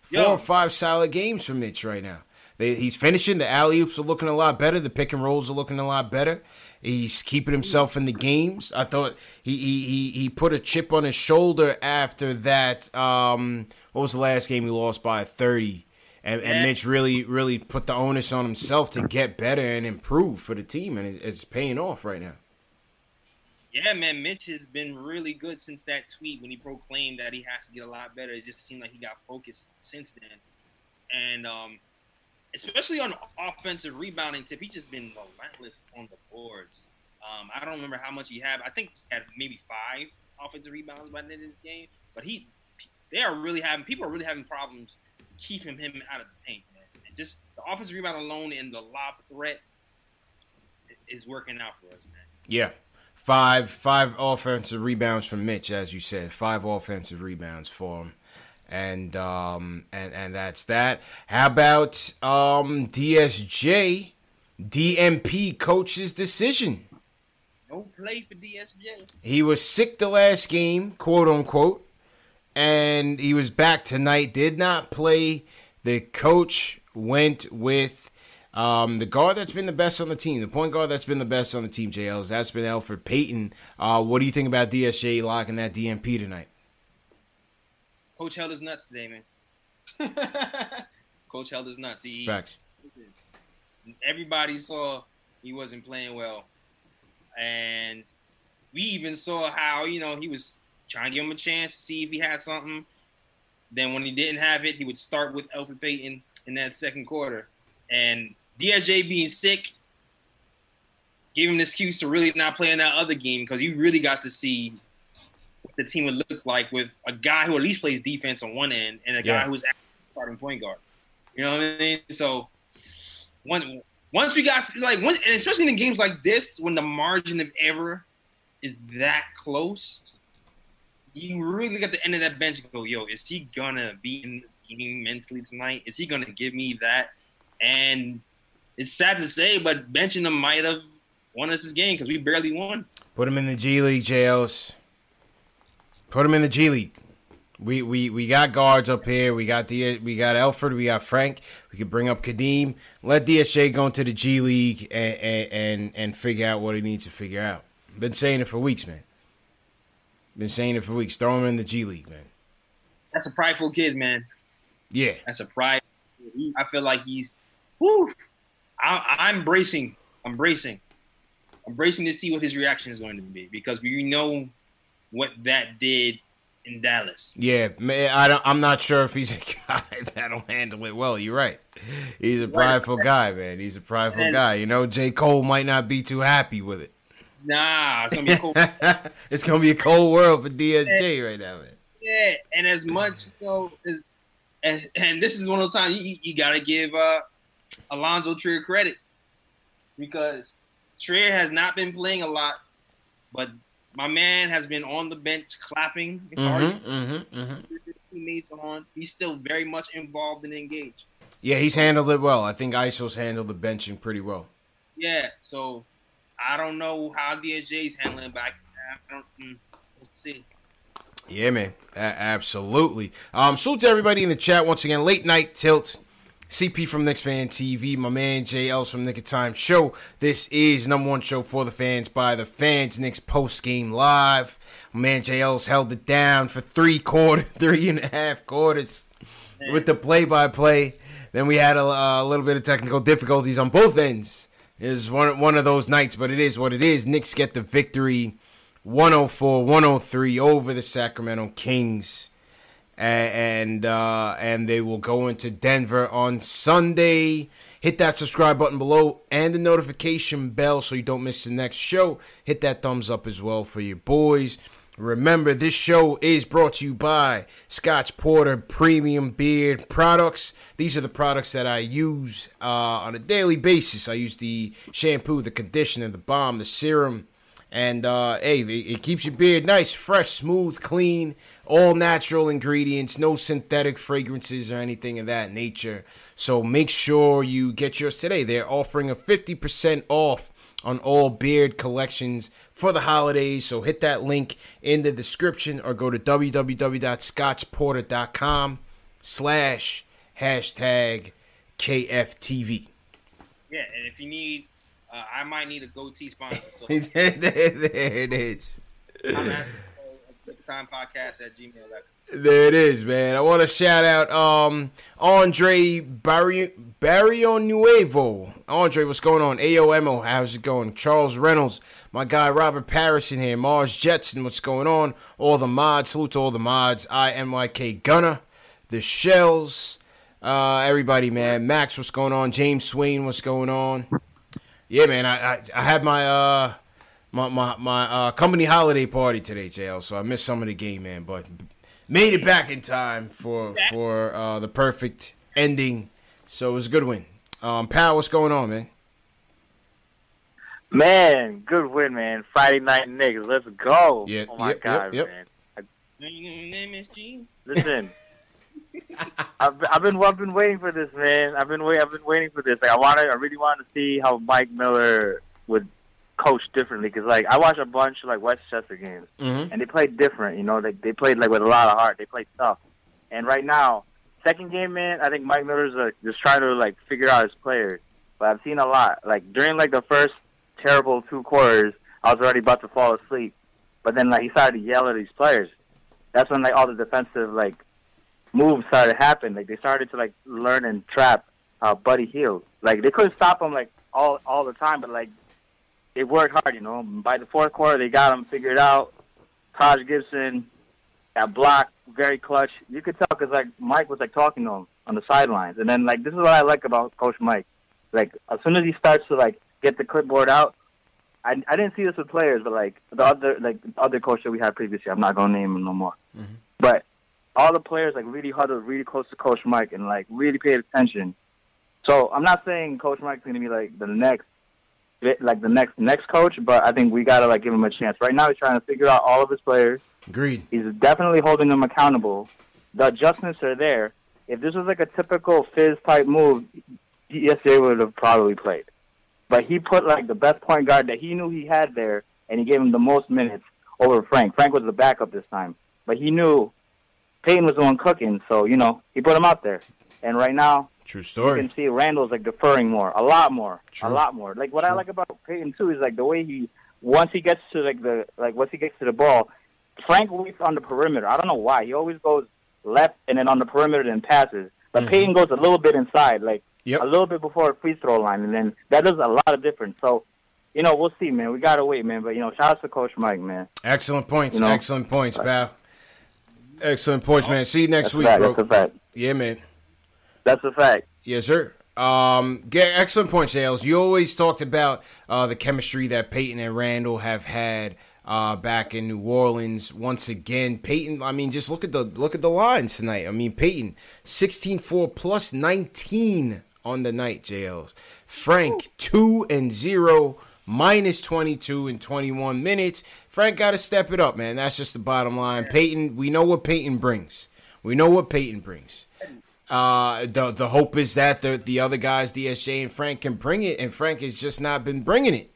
Four Yo. or five solid games for Mitch right now. They, he's finishing. The alley-oops are looking a lot better. The pick and rolls are looking a lot better. He's keeping himself in the games. I thought he he he, he put a chip on his shoulder after that. Um, what was the last game he lost by thirty? And, and Mitch really, really put the onus on himself to get better and improve for the team, and it, it's paying off right now. Yeah, man, Mitch has been really good since that tweet when he proclaimed that he has to get a lot better. It just seemed like he got focused since then. And um especially on offensive rebounding tip, he's just been relentless on the boards. Um, I don't remember how much he had. I think he had maybe five offensive rebounds by the end of this game. But he, they are really having people are really having problems keeping him out of the paint, man. And just the offensive rebound alone and the lob threat is working out for us, man. Yeah, five five offensive rebounds from Mitch, as you said. Five offensive rebounds for him. And um and, and that's that. How about um D S J, D M P coach's decision? No play for D S J. He was sick the last game, quote unquote, and he was back tonight. Did not play. The coach went with um the guard that's been the best on the team, the point guard that's been the best on the team. J Ls, that's been Elfrid Payton. Uh, what do you think about D S J locking that D M P tonight? Coach held his nuts today, man. Coach held his nuts. He, Facts. Everybody saw he wasn't playing well. And we even saw how, you know, he was trying to give him a chance to see if he had something. Then when he didn't have it, he would start with Elfrid Payton in that second quarter. And D S J being sick gave him the excuse to really not play in that other game because you really got to see – the team would look like with a guy who at least plays defense on one end and a yeah. guy who's actually starting point guard. You know what I mean? So once once we got like when, and especially in games like this when the margin of error is that close, you really look at the end of that bench and go, "Yo, is he gonna be in this game mentally tonight? Is he gonna give me that?" And it's sad to say, but benching him might have won us this game because we barely won. Put him in the G League, J Ls. Put him in the G League. We we we got guards up here. We got the we got Elfrid. We got Frank. We could bring up Kadeem. Let D S J go into the G League and and and figure out what he needs to figure out. Been saying it for weeks, man. Been saying it for weeks. Throw him in the G League, man. That's a prideful kid, man. Yeah, that's a pride. I feel like he's. Woo. I, I'm bracing. I'm bracing. I'm bracing to see what his reaction is going to be because we know what that did in Dallas. Yeah, man, I don't, I'm not sure if he's a guy that'll handle it well. You're right. He's a prideful guy, man. He's a prideful and guy. You know, J. Cole might not be too happy with it. Nah, it's going to be cool. It's going to be a cold world for D S J right now, man. Yeah, and as much, you know, as, and, and this is one of those times you, you got to give uh, Alonzo Trier credit, because Trier has not been playing a lot, but my man has been on the bench clapping. Mm-hmm, mm-hmm, mm-hmm. Teammates on. He's still very much involved and engaged. Yeah, he's handled it well. I think Iso's handled the benching pretty well. Yeah, so I don't know how D S J's handling, but I don't mm, we'll see. Yeah, man. A- absolutely. Um, salute to everybody in the chat once again. Late Night Tilt. C P from Knicks Fan T V, my man Jay Ellis from Nick of Time Show. This is number one show for the fans by the fans. Knicks post game live. My man Jay Ellis held it down for three quarter, three and a half quarters man. With the play by play. Then we had a, a little bit of technical difficulties on both ends. It was one one of those nights, but it is what it is. Knicks get the victory, one oh four to one oh three over the Sacramento Kings. And uh, and they will go into Denver on Sunday. Hit that subscribe button below and the notification bell so you don't miss the next show. Hit that thumbs up as well for your boys. Remember, this show is brought to you by Scotch Porter Premium Beard Products. These are the products that I use uh, on a daily basis. I use the shampoo, the conditioner, the balm, the serum. And, uh, hey, it keeps your beard nice, fresh, smooth, clean, all natural ingredients, no synthetic fragrances or anything of that nature. So make sure you get yours today. They're offering a fifty percent off on all beard collections for the holidays. So hit that link in the description or go to www.scotchporter.com slash hashtag KFTV. Yeah, and if you need... Uh, I might need a goatee sponsor. So. there, there, there it is. I'm at the time podcast at gmail dot com. There it is, man. I want to shout out um, Andre Barrio, Barrio Nuevo. Andre, what's going on? A O M O, how's it going? Charles Reynolds, my guy Robert Parrish in here. Mars Jetson, what's going on? All the mods, salute to all the mods. I M Y K Gunner, the Shells, uh, everybody, man. Max, what's going on? James Swain, what's going on? Yeah, man, I, I I had my uh my my, my uh, company holiday party today, J L, so I missed some of the game, man, but made it back in time for for uh, the perfect ending. So it was a good win. Um, Pal, what's going on, man? Man, good win, man. Friday night niggas, let's go. Yeah, oh my yep, god, yep, man. Yep. I... Listen. I've, I've been I've been waiting for this, man. I've been wait, I've been waiting for this. Like I want I really wanted to see how Mike Miller would coach differently, because like I watch a bunch of like Westchester games, mm-hmm. and they played different. You know, they they played like with a lot of heart. They played tough. And right now, second game, man, I think Mike Miller's like just trying to like figure out his players. But I've seen a lot. Like during like the first terrible two quarters, I was already about to fall asleep. But then like he started to yell at these players. That's when like all the defensive like moves started to happen. Like they started to like learn and trap uh, Buddy Hield. Like they couldn't stop him like all all the time, but like they worked hard. You know, by the fourth quarter they got him figured out. Taj Gibson, that block, very clutch. You could tell because like Mike was like talking to him on the sidelines. And then like this is what I like about Coach Mike. Like as soon as he starts to like get the clipboard out, I I didn't see this with players, but like the other like the other coach that we had previously, I'm not gonna name him no more, mm-hmm. but all the players, like, really huddled really close to Coach Mike and, like, really paid attention. So I'm not saying Coach Mike's going to be, like, the next like the next next coach, but I think we got to, like, give him a chance. Right now he's trying to figure out all of his players. Agreed. He's definitely holding them accountable. The adjustments are there. If this was, like, a typical Fizz-type move, D S J would have probably played. But he put, like, the best point guard that he knew he had there, and he gave him the most minutes over Frank. Frank was the backup this time. But he knew... Payton was the one cooking, so, you know, he put him out there. And right now, true story. You can see Randall's, like, deferring more, a lot more, true. a lot more. Like, what true. I like about Payton, too, is, like, the way he, once he gets to, like, the like once he gets to the ball, Frank waits on the perimeter. I don't know why. He always goes left and then on the perimeter then passes. But mm-hmm. Payton goes a little bit inside, like, yep. a little bit before the free throw line, and then that does a lot of difference. So, you know, we'll see, man. We got to wait, man. But, you know, shout out to Coach Mike, man. Excellent points. You know? Excellent points, pal. Excellent points, man. See you next That's week, fact. bro. That's a fact. Yeah, man. That's a fact. Yes, sir. Um, yeah, excellent points, Sales. You always talked about uh, the chemistry that Payton and Randle have had uh, back in New Orleans. Once again, Payton. I mean, just look at the look at the lines tonight. I mean, Payton sixteen four plus nineteen on the night. Jay Ellis. Frank two and zero. Minus twenty-two in twenty-one minutes. Frank got to step it up, man. That's just the bottom line. Payton, we know what Payton brings. We know what Payton brings. Uh, the the hope is that the, the other guys, D S J and Frank, can bring it, and Frank has just not been bringing it.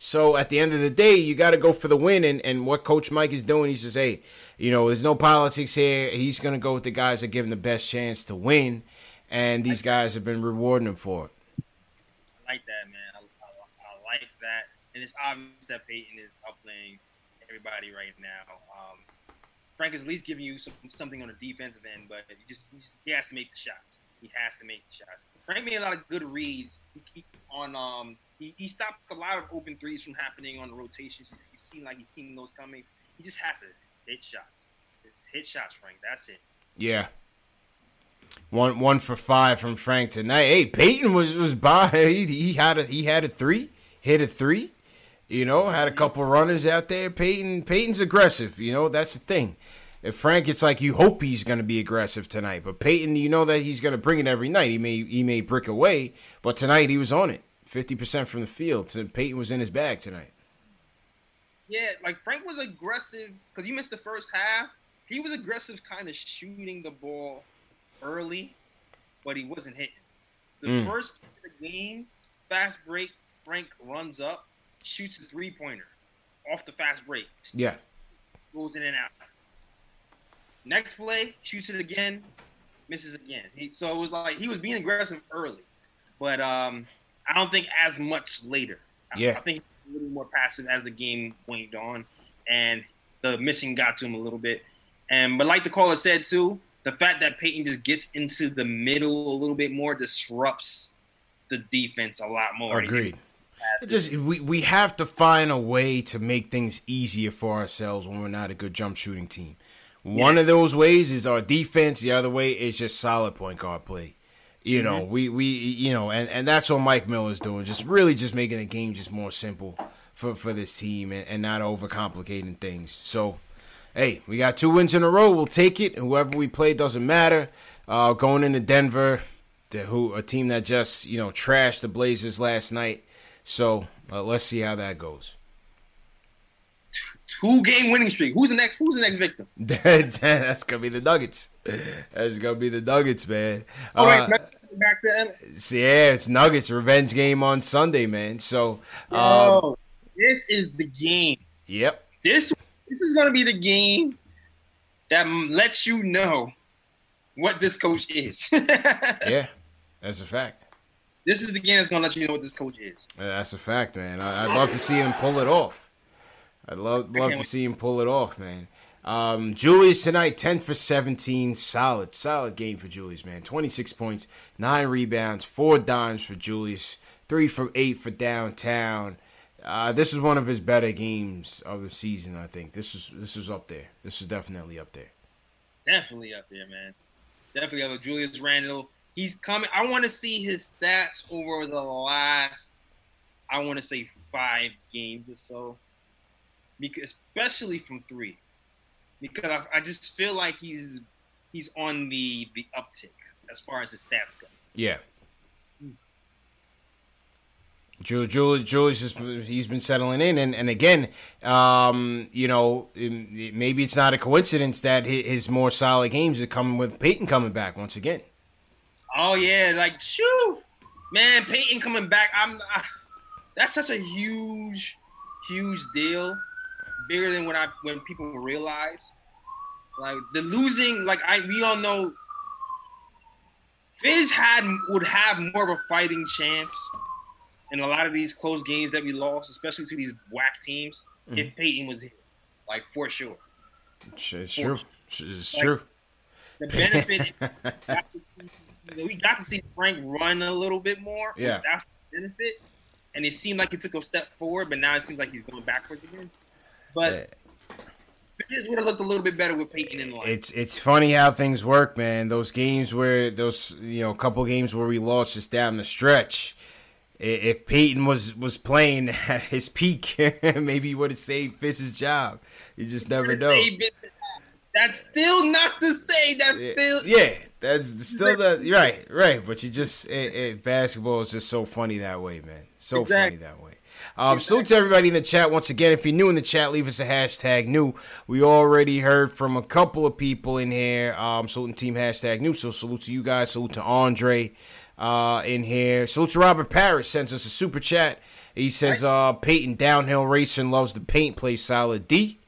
So at the end of the day, you got to go for the win, and, and what Coach Mike is doing, he says, hey, you know, there's no politics here. He's going to go with the guys that give him the best chance to win, and these guys have been rewarding him for it. I like that, man. And it's obvious that Payton is outplaying everybody right now. Um, Frank is at least giving you some, something on the defensive end, but he just, he just he has to make the shots. He has to make the shots. Frank made a lot of good reads. He on um he, he stopped a lot of open threes from happening on the rotations. He seemed like he's seen those coming. He just has to hit shots. Hit shots, Frank. That's it. Yeah. One one for five from Frank tonight. Hey, Payton was was by. He, he had a he had a three. Hit a three. You know, had a couple runners out there. Payton, Payton's aggressive. You know, that's the thing. If Frank, it's like you hope he's going to be aggressive tonight. But Payton, you know that he's going to bring it every night. He may he may brick away, but tonight he was on it. fifty percent from the field. So Payton was in his bag tonight. Yeah, like Frank was aggressive because you missed the first half. He was aggressive kind of shooting the ball early, but he wasn't hitting. The mm. first play of the game, fast break, Frank runs up. Shoots a three-pointer off the fast break. Yeah. Goes in and out. Next play, shoots it again, misses again. He, so it was like he was being aggressive early, but um, I don't think as much later. Yeah. I, I think he was a little more passive as the game went on, and the missing got to him a little bit. And But like the caller said, too, the fact that Payton just gets into the middle a little bit more disrupts the defense a lot more. Agreed. It just we, we have to find a way to make things easier for ourselves when we're not a good jump shooting team. One yeah. of those ways is our defense. The other way is just solid point guard play. You mm-hmm. know, we, we you know, and, and that's what Mike Miller is doing. Just really just making the game just more simple for, for this team and, and not overcomplicating things. So, hey, we got two wins in a row. We'll take it. Whoever we play doesn't matter. Uh, going into Denver, the, who a team that just, you know, trashed the Blazers last night. So uh, let's see how that goes. Two game winning streak. Who's the next? Who's the next victim? That's gonna be the Nuggets. That's gonna be the Nuggets, man. All uh, right, back to them. Yeah, it's Nuggets revenge game on Sunday, man. So um, oh, this is the game. Yep. This this is gonna be the game that lets you know what this coach is. Yeah, that's a fact. This is the game that's going to let you know what this coach is. Yeah, that's a fact, man. I, I'd love to see him pull it off. I'd love love to see him pull it off, man. Um, Julius tonight, ten for seventeen. Solid, solid game for Julius, man. twenty-six points, nine rebounds, four dimes for Julius, three from eight for downtown. Uh, this is one of his better games of the season, I think. This is this was up there. This was definitely up there. Definitely up there, man. Definitely up there. Julius Randle. He's coming. I want to see his stats over the last, I want to say, five games or so, because especially from three, because I, I just feel like he's he's on the the uptick as far as his stats go. Yeah. Mm. Julius, Julius has he's been settling in, and and again, um, you know, maybe it's not a coincidence that his more solid games are coming with Payton coming back once again. Oh yeah, like shoo, man! Payton coming back. I'm. I, that's such a huge, huge deal, bigger than when I when people realize. Like the losing, like I we all know. Fizz had would have more of a fighting chance in a lot of these close games that we lost, especially to these whack teams. Mm. If Payton was here, like for sure. It's true. It's like, true. The benefit. We got to see Frank run a little bit more. Yeah. That's the benefit. And it seemed like he took a step forward, but now it seems like he's going backwards again. But yeah. It just would have looked a little bit better with Peyton in line. It's it's funny how things work, man. Those games where those you know, a couple games where we lost just down the stretch. If Peyton was, was playing at his peak, maybe he would have saved Fitz's job. You just never know. That's still not to say that. Yeah, Phil- yeah that's still the right, right. But you just it, it, basketball is just so funny that way, man. So exactly. funny that way. Um, exactly. So to everybody in the chat, once again, if you're new in the chat, leave us a hashtag new. We already heard from a couple of people in here. Um, saluting team hashtag new. So salute to you guys. Salute to Andre uh, in here. Salute to Robert Parrish. Sends us a super chat. He says, right. uh, Peyton downhill racing, loves the paint, plays solid D.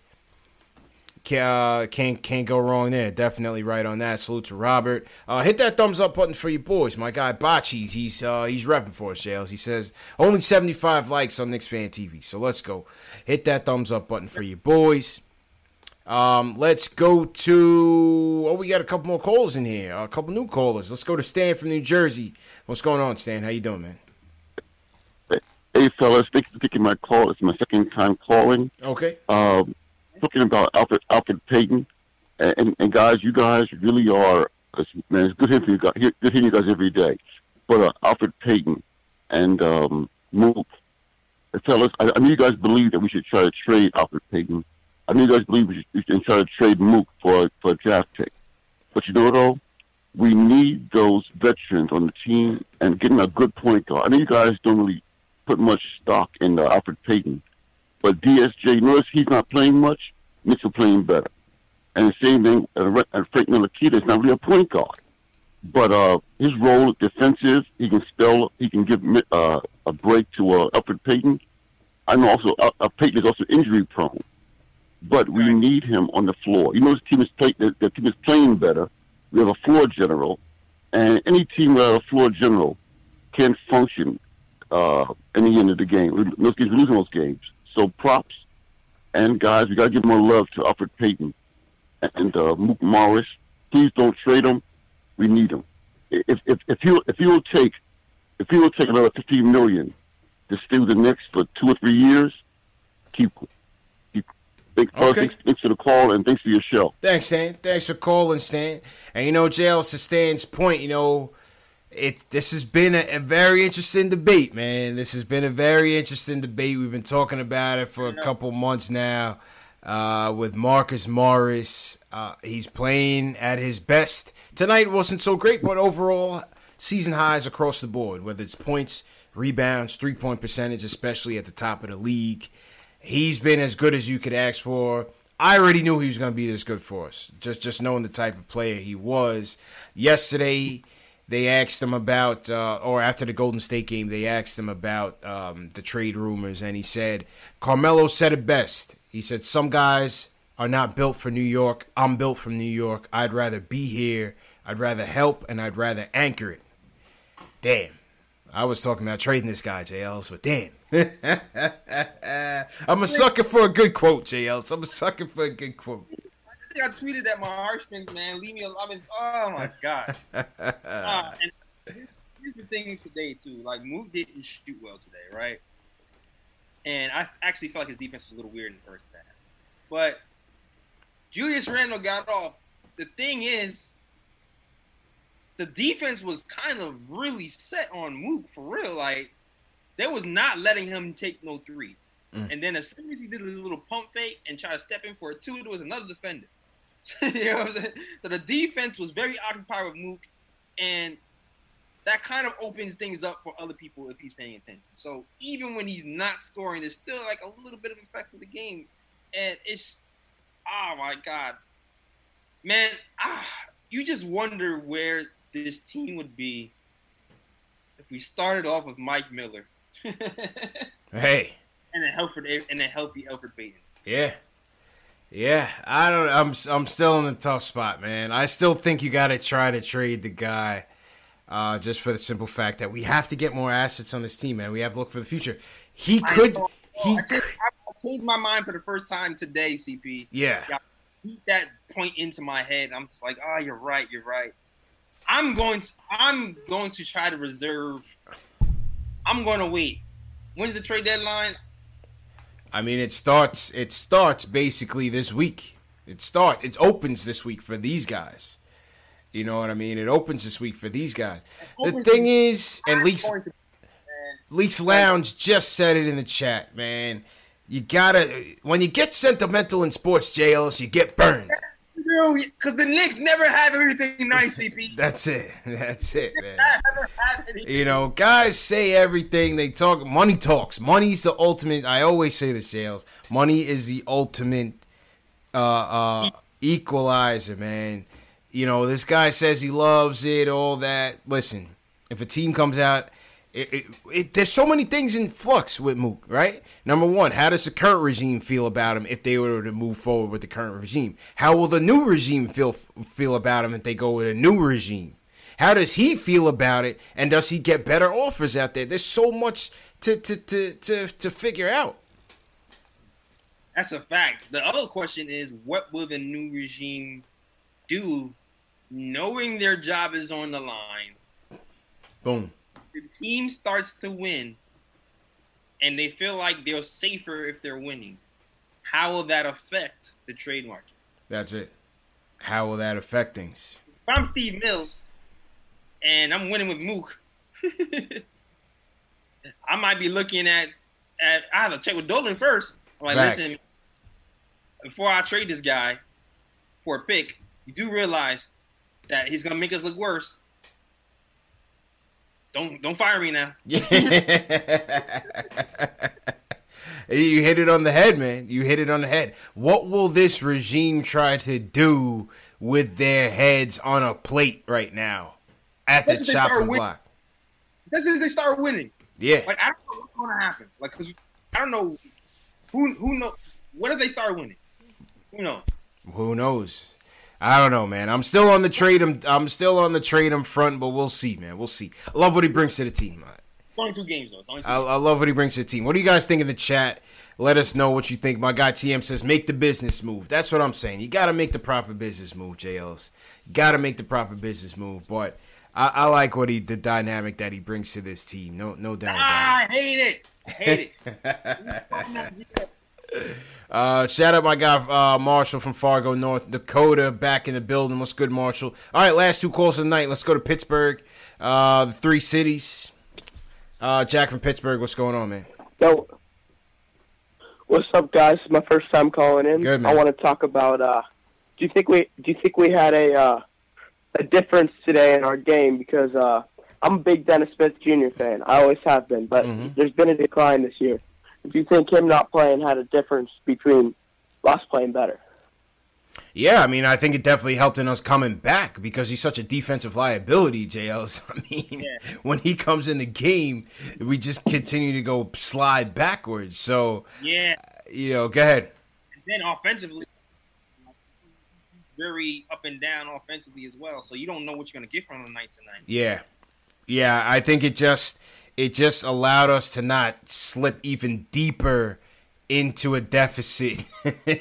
Uh, can't can't go wrong there. Definitely right on that. Salute to Robert. Uh, hit that thumbs up button for your boys. My guy Bocce, he's uh, he's repping for us, Jales. He says only seventy-five likes on Knicks Fan T V. So let's go. Hit that thumbs up button for your boys. Um, let's go to oh, we got a couple more calls in here. A couple new callers. Let's go to Stan from New Jersey. What's going on, Stan? How you doing, man? Hey fellas, thanks for taking my call. It's my second time calling. Okay. Um. Talking about Elfrid, Elfrid Payton, and, and, and guys, you guys really are, man, it's good hearing you guys, good hearing you guys every day. But uh, Elfrid Payton and um, Mook, tell us, I, I know you guys believe that we should try to trade Elfrid Payton. I know you guys believe we should, we should try to trade Mook for, for a draft pick. But you know what, though? We need those veterans on the team and getting a good point guard. I know you guys don't really put much stock in uh, Elfrid Payton. But D S J Nurse, he's not playing much. Mitchell playing better. And the same thing, uh, Frank Ntilikina is not really a point guard. But uh, his role is defensive. He can spell, he can give uh, a break to uh, Elfrid Payton. I know also uh, Payton is also injury prone. But we need him on the floor. You know, his team is, play, the, the team is playing better. We have a floor general. And any team without a floor general can function uh, at the end of the game. We, those games, we lose those games. So props, and guys, we got to give more love to Elfrid Payton and uh, Marcus Morris. Please don't trade him. We need him. If if if he if he will take if he will take another fifteen million to steal the Knicks for two or three years, keep him. Thanks, okay. uh, thanks, thanks for the call, and thanks for your show. Thanks, Stan. Thanks for calling, Stan. And you know, J L, to Stan's point, you know. It, this has been a, a very interesting debate, man. This has been a very interesting debate. We've been talking about it for a couple months now uh, with Marcus Morris. Uh, he's playing at his best. Tonight wasn't so great, but overall, season highs across the board, whether it's points, rebounds, three-point percentage, especially at the top of the league. He's been as good as you could ask for. I already knew he was going to be this good for us, just, just knowing the type of player he was. Yesterday, they asked him about, uh, or after the Golden State game, they asked him about um, the trade rumors, and he said, Carmelo said it best. He said, some guys are not built for New York. I'm built from New York. I'd rather be here. I'd rather help, and I'd rather anchor it. Damn. I was talking about trading this guy, Jay Ellis, but damn. I'm a sucker for a good quote, Jay Ellis. I'm a sucker for a good quote. I tweeted that my Harshman, man, leave me alone. I mean, oh my god. Uh, and here's the thing today too. Like, Mook didn't shoot well today, right? And I actually felt like his defense was a little weird in the first half. But Julius Randle got off. The thing is, the defense was kind of really set on Mook for real. Like, they was not letting him take no three. Mm. And then as soon as he did a little pump fake and tried to step in for a two, there was another defender. You know what I'm saying? So the defense was very occupied with Mook, and that kind of opens things up for other people if he's paying attention. So even when he's not scoring, there's still like a little bit of effect of the game. And it's, oh my God. Man, ah, you just wonder where this team would be if we started off with Mike Miller. Hey. And a healthy, and a healthy Elfrid Payton. Yeah, yeah. I don't. I'm. I'm still in a tough spot, man. I still think you got to try to trade the guy, uh, just for the simple fact that we have to get more assets on this team, man. We have to look for the future. He I could. Know. He. I, could, I changed my mind for the first time today, C P. Yeah. I beat that point into my head. I'm just like, oh, you're right. You're right. I'm going to. I'm going to try to reserve. I'm going to wait. When's the trade deadline? I mean, it starts. It starts basically this week. It starts. It opens this week for these guys. You know what I mean? It opens this week for these guys. The thing is, and Leaks, Leaks Lounge just said it in the chat, man. You gotta, when you get sentimental in sports, Jay Ellis, you get burned. Because the Knicks never have everything nice, C P. That's it. That's it, man. You know, guys say everything. They talk. Money talks. Money's the ultimate. I always say this, Jay Ellis. Money is the ultimate uh, uh, equalizer, man. You know, this guy says he loves it, all that. Listen, if a team comes out, it, it, it, there's so many things in flux with Mook, right? Number one, how does the current regime feel about him if they were to move forward with the current regime? How will the new regime feel feel about him if they go with a new regime? How does he feel about it, and does he get better offers out there? There's so much to to to to, to figure out. That's a fact. The other question is, what will the new regime do, knowing their job is on the line? Boom. The team starts to win, and they feel like they're safer if they're winning. How will that affect the trade market? That's it. How will that affect things? If I'm Steve Mills, and I'm winning with Mook, I might be looking at, at – I have to check with Dolan first. I'm like, Facts. Listen, before I trade this guy for a pick, you do realize that he's going to make us look worse. Don't don't fire me now. You hit it on the head, man. You hit it on the head. What will this regime try to do with their heads on a plate right now at the chopping block? This is they start winning. Yeah. Like, I don't know what's going to happen. Like, cause I don't know who who knows. What if they start winning? Who knows? Who knows? I don't know, man. I'm still on the trade. I'm, I'm still on the trade in front, but we'll see, man. We'll see. I love what he brings to the team, man. It's only two games, though. It's only two I, games. I love what he brings to the team. What do you guys think in the chat? Let us know what you think. My guy T M says, make the business move. That's what I'm saying. You got to make the proper business move, Jay Ellis. You got to make the proper business move. But I, I like what he, the dynamic that he brings to this team. No, no doubt. Ah, I hate it. I hate it. Uh, shout out my guy uh, Marshall from Fargo, North Dakota, back in the building. What's good, Marshall? All right, last two calls of the night. Let's go to Pittsburgh, uh, the three cities. Uh, Jack from Pittsburgh, what's going on, man? Yo, what's up, guys? It's my first time calling in. Good, man. I want to talk about. Uh, do you think we do you think we had a uh, a difference today in our game? Because uh, I'm a big Dennis Smith Junior fan. I always have been, but mm-hmm. there's been a decline this year. Do you think him not playing had a difference between us playing better? Yeah, I mean, I think it definitely helped in us coming back because he's such a defensive liability, J Ls. I mean, yeah. when he comes in the game, we just continue to go slide backwards. So, yeah, you know, go ahead. And then offensively, very up and down offensively as well. So you don't know what you're going to get from him night to night. Yeah. Yeah, I think it just... It just allowed us to not slip even deeper into a deficit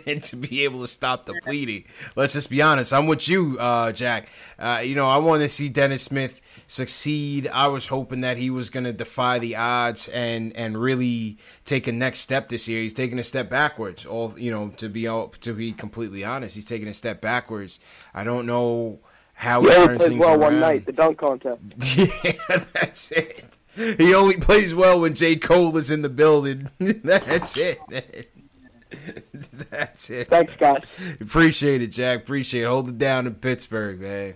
and to be able to stop the bleeding. Let's just be honest. I'm with you, uh, Jack. Uh, you know, I wanted to see Dennis Smith succeed. I was hoping that he was going to defy the odds and and really take a next step this year. He's taking a step backwards. All you know, to be all, to be completely honest, he's taking a step backwards. I don't know how he, he turns things well around. One night, the dunk contest. Yeah, that's it. He only plays well when J. Cole is in the building. That's it, man. That's it. Thanks, guys. Appreciate it, Jack. Appreciate it. Hold it down in Pittsburgh, man.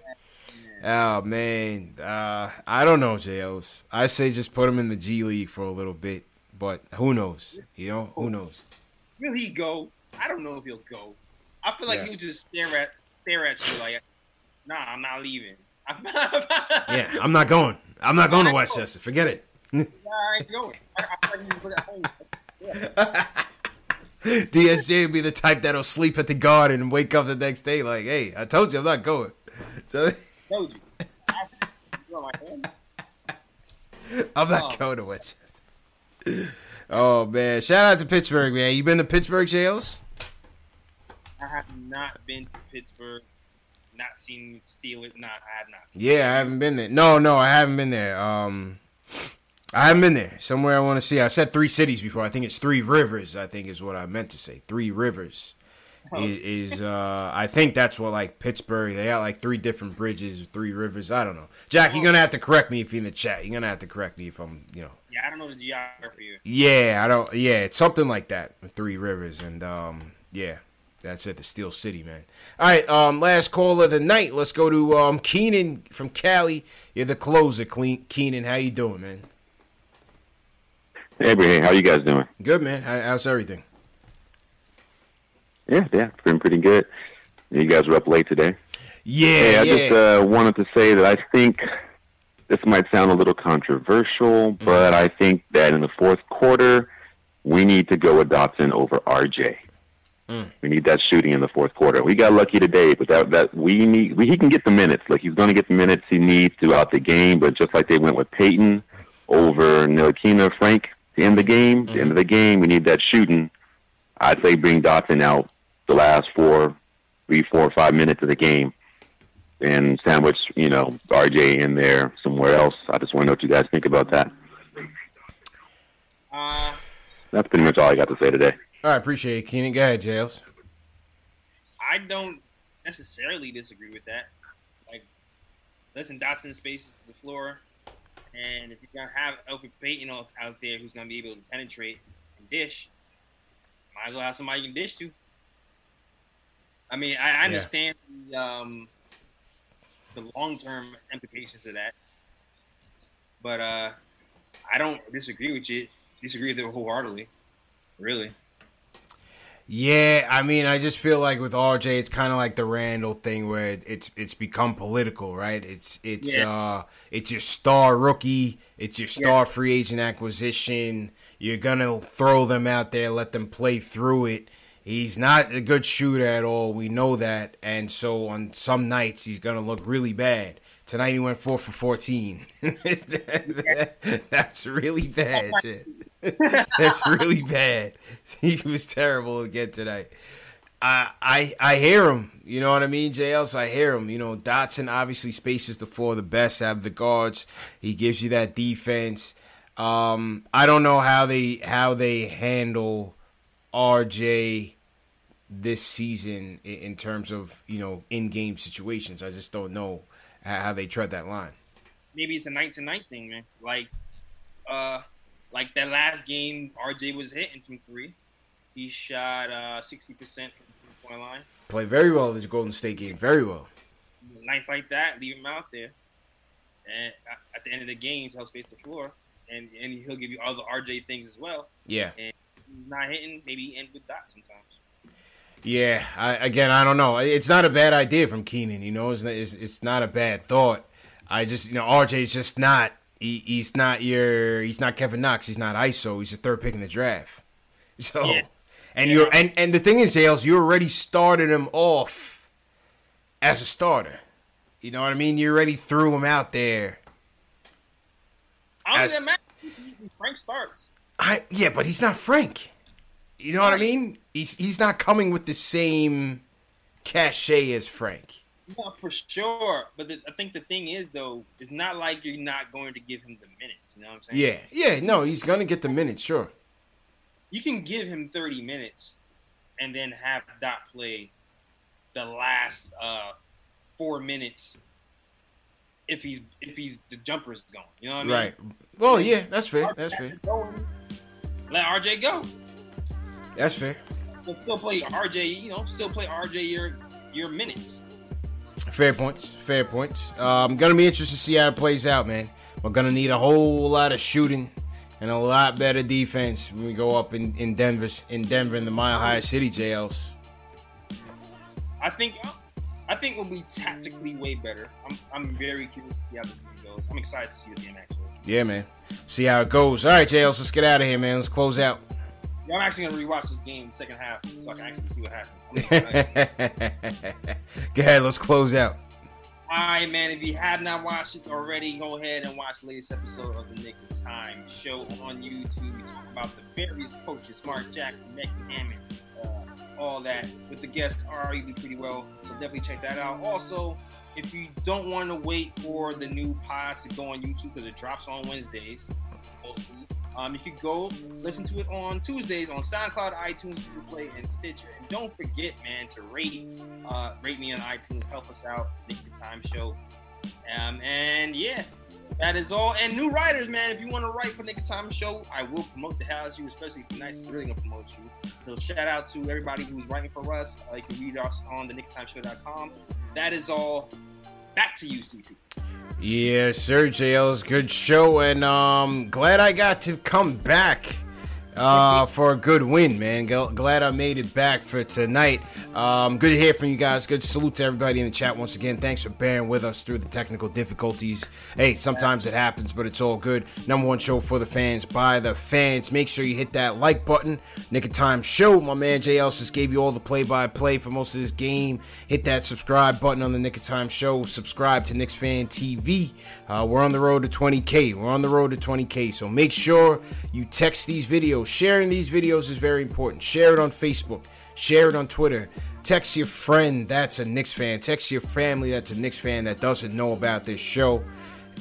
Oh, man. Uh, I don't know, J. Ellis. I say just put him in the G League for a little bit, but who knows? You know, who knows? Will he go? I don't know if he'll go. I feel like yeah. he'll just stare at stare at you like, nah, I'm not leaving. yeah, I'm not going. I'm not going to Westchester. Forget it. I ain't going. D S J would be the type that'll sleep at the Garden and wake up the next day like, hey, I told you I'm not going. So, told you. I'm not going to Westchester. Oh, man. Shout out to Pittsburgh, man. You been to Pittsburgh, Jails? I have not been to Pittsburgh. Not seen steal it. Not I have not. Yeah, I haven't been there. No, no, I haven't been there. Um, I haven't been there. Somewhere I want to see. I said three cities before. I think it's Three Rivers. I think is what I meant to say. Three Rivers is, is uh, I think that's what, like, Pittsburgh, they got, like, three different bridges, three rivers. I don't know. Jack, you're going to have to correct me if you're in the chat. You're going to have to correct me if I'm, you know. Yeah, I don't know the geography. Yeah, I don't. Yeah, it's something like that, three rivers. And, um, yeah, that's it, the Steel City, man. All right, um, last call of the night. Let's go to um, Keenan from Cali. You're the closer, Keenan. How you doing, man? Hey, Brian, how you guys doing? Good, man. How's everything? Yeah, yeah, it's been pretty good. You guys were up late today. Yeah, hey, I yeah. just uh, wanted to say that I think this might sound a little controversial, mm-hmm. but I think that in the fourth quarter, we need to go with Dotson over R J. Mm. We need that shooting in the fourth quarter. We got lucky today, but that, that we need we, he can get the minutes. Like, he's going to get the minutes he needs throughout the game, but just like they went with Payton over Ntilikina, Frank, the end of the game, mm-hmm. the end of the game, we need that shooting. I'd say bring Dotson out the last four, three, four, five minutes of the game and sandwich, you know, R J in there somewhere else. I just want to know what you guys think about that. Uh, That's pretty much all I got to say today. All right, appreciate it, Keenan. Go ahead, Jails. I don't necessarily disagree with that. Like, listen, Dotson spaces the floor, and if you're going to have Elfrid Payton out there who's going to be able to penetrate and dish, might as well have somebody you can dish to. I mean, I, I understand yeah. the, um, the long-term implications of that, but uh, I don't disagree with you. Disagree with it wholeheartedly, really. Yeah, I mean, I just feel like with R J, it's kind of like the Randle thing where it's it's become political, right? It's it's yeah. uh it's your star rookie, it's your star yeah. free agent acquisition. You're gonna throw them out there, let them play through it. He's not a good shooter at all. We know that, and so on some nights he's gonna look really bad. Tonight he went four for fourteen. that, that, that's really bad. That's really bad. He was terrible again tonight. I I I hear him. You know what I mean, Jay Ellis? I hear him. You know, Dotson obviously spaces the floor the best out of the guards. He gives you that defense. Um, I don't know how they how they handle R J this season in, in terms of, you know, in game situations. I just don't know how they tread that line. Maybe it's a night to night thing, man. Like, uh, like that last game, R J was hitting from three. He shot uh, sixty percent from the point line. Played very well in this Golden State game. Very well. Nights like that, leave him out there. And at the end of the game, he'll space the floor. And and he'll give you all the R J things as well. Yeah. And he's not hitting, maybe end with that sometimes. Yeah. I, again, I don't know. It's not a bad idea from Keenan, you know. It's not, it's, it's not a bad thought. I just, you know, R J's just not. He, he's not your. He's not Kevin Knox. He's not I S O. He's the third pick in the draft. So, yeah. and yeah. you're and, and the thing is, Hales, you already started him off as a starter. You know what I mean? You already threw him out there. I don't think Frank starts. I yeah, but he's not Frank. You know what I mean? He's he's not coming with the same cachet as Frank. No, for sure. But the, I think the thing is, though, it's not like you're not going to give him the minutes. You know what I'm saying? Yeah, yeah. No, he's gonna get the minutes. Sure. You can give him thirty minutes, and then have Dot play the last uh, four minutes. If he's if he's the jumper is going, you know what I mean? Right. Well, yeah, that's fair. That's fair. Let R J go. That's fair. But still play R J. You know, still play R J your your minutes. Fair points. Fair points. I'm um, gonna be interested to see how it plays out, man. We're gonna need a whole lot of shooting and a lot better defense when we go up in in Denver in Denver in the Mile High City jails. I think. I think we'll be tactically way better. I'm I'm very curious to see how this game goes. I'm excited to see this game, actually. Yeah, man. See how it goes. All right, J L S, let's get out of here, man. Let's close out. Yeah, I'm actually going to rewatch this game in the second half so I can actually see what happens. Go ahead, let's close out. All right, man. If you have not watched it already, go ahead and watch the latest episode of the Nick of Time show on YouTube. We talk about the various coaches, Mark Jackson, Nick Hammond, all that with the guests already do pretty well, so definitely check that out. Also, if you don't want to wait for the new pods to go on YouTube because it drops on Wednesdays, Um, you can go listen to it on Tuesdays on SoundCloud, iTunes, Play, and Stitcher. And don't forget, man, to rate uh, rate me on iTunes. Help us out. Make the time show. Um, and yeah, that is all. And new writers, man, if you want to write for Nick and Time Show, I will promote the hell out of you, especially if you're nice and really going to promote you. So shout out to everybody who's writing for us. Uh, you can read us on the nick time show dot com. That is all. Back to you, C P. Yeah, sir, Jay Ellis, good show. And um, glad I got to come back uh, for a good win, man. Glad I made it back for tonight. Um, good to hear from you guys. Good salute to everybody in the chat once again. Thanks for bearing with us through the technical difficulties. Hey, sometimes it happens, but it's all good. Number one show for the fans, by the fans. Make sure you hit that like button. Nick of Time Show. My man Jay Ellis just gave you all the play-by-play for most of this game. Hit that subscribe button on the Nick of Time Show. Subscribe to Knicks Fan T V. Uh, we're on the road to twenty K. We're on the road to twenty K. So make sure you text these videos. Sharing these videos is very important. Share it on Facebook. Share it on Twitter. Text your friend that's a Knicks fan. Text your family that's a Knicks fan that doesn't know about this show.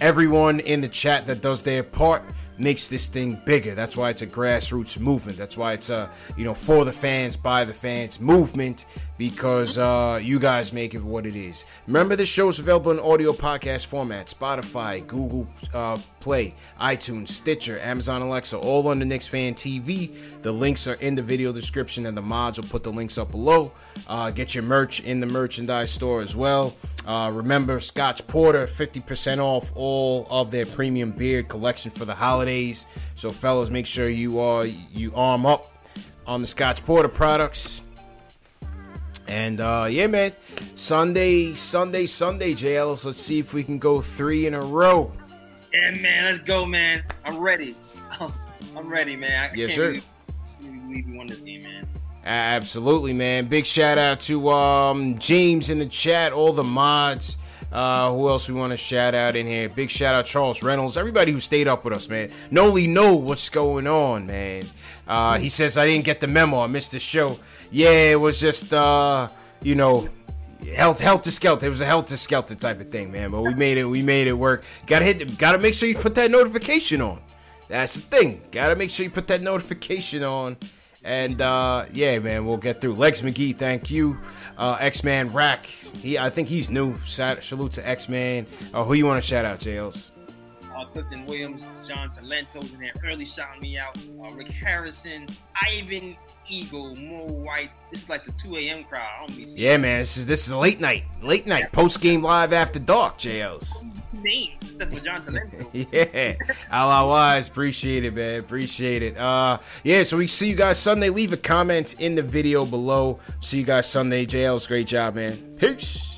Everyone in the chat that does their part makes this thing bigger. That's why it's a grassroots movement. That's why it's a, you know, for the fans, by the fans movement, because uh, you guys make it what it is. Remember, this show is available in audio podcast format. Spotify, Google uh, Play, iTunes, Stitcher, Amazon Alexa, all on the Knicks Fan T V. The links are in the video description, and the mods will put the links up below. Uh, get your merch in the merchandise store as well. Uh, remember, Scotch Porter, fifty percent off all of their premium beer collection for the holiday. So, fellas, make sure you are you arm up on the Scotch Porter products. And uh, yeah, man, Sunday, Sunday, Sunday, Jay Ellis. Let's see if we can go three in a row. Yeah, man, let's go, man. I'm ready. I'm ready, man. I yes, can't sir. Believe we won this game, man. Absolutely, man. Big shout out to um, James in the chat, all the mods. Uh, who else we want to shout out in here? Big shout out Charles Reynolds, everybody who stayed up with us, man. Noli know what's going on, man. Uh, he says, I didn't get the memo. I missed the show. Yeah, it was just, uh, you know, health, helter skelter. It was a helter skelter type of thing, man. But we made it. We made it work. Gotta hit. The, gotta make sure you put that notification on. That's the thing. Gotta make sure you put that notification on. And uh, yeah, man, we'll get through. Legs McGee, thank you. Uh, X-Man Rack, he, I think he's new. Salute to X-Man. Uh, who you want to shout out, Jails? Uh, Clifton Williams, John Talento's in there, early shouting me out. Uh, Rick Harrison, Ivan Eagle, Mo White. This is like the two a.m. crowd. I don't miss yeah, man, this is this is late night, late night, yeah. Post game live after dark, Jails. Name except for John Talento. Yeah, Allah wise, appreciate it, man, appreciate it. Uh, yeah, so we see you guys Sunday. Leave a comment in the video below. See you guys Sunday. J L's, great job, man. Peace.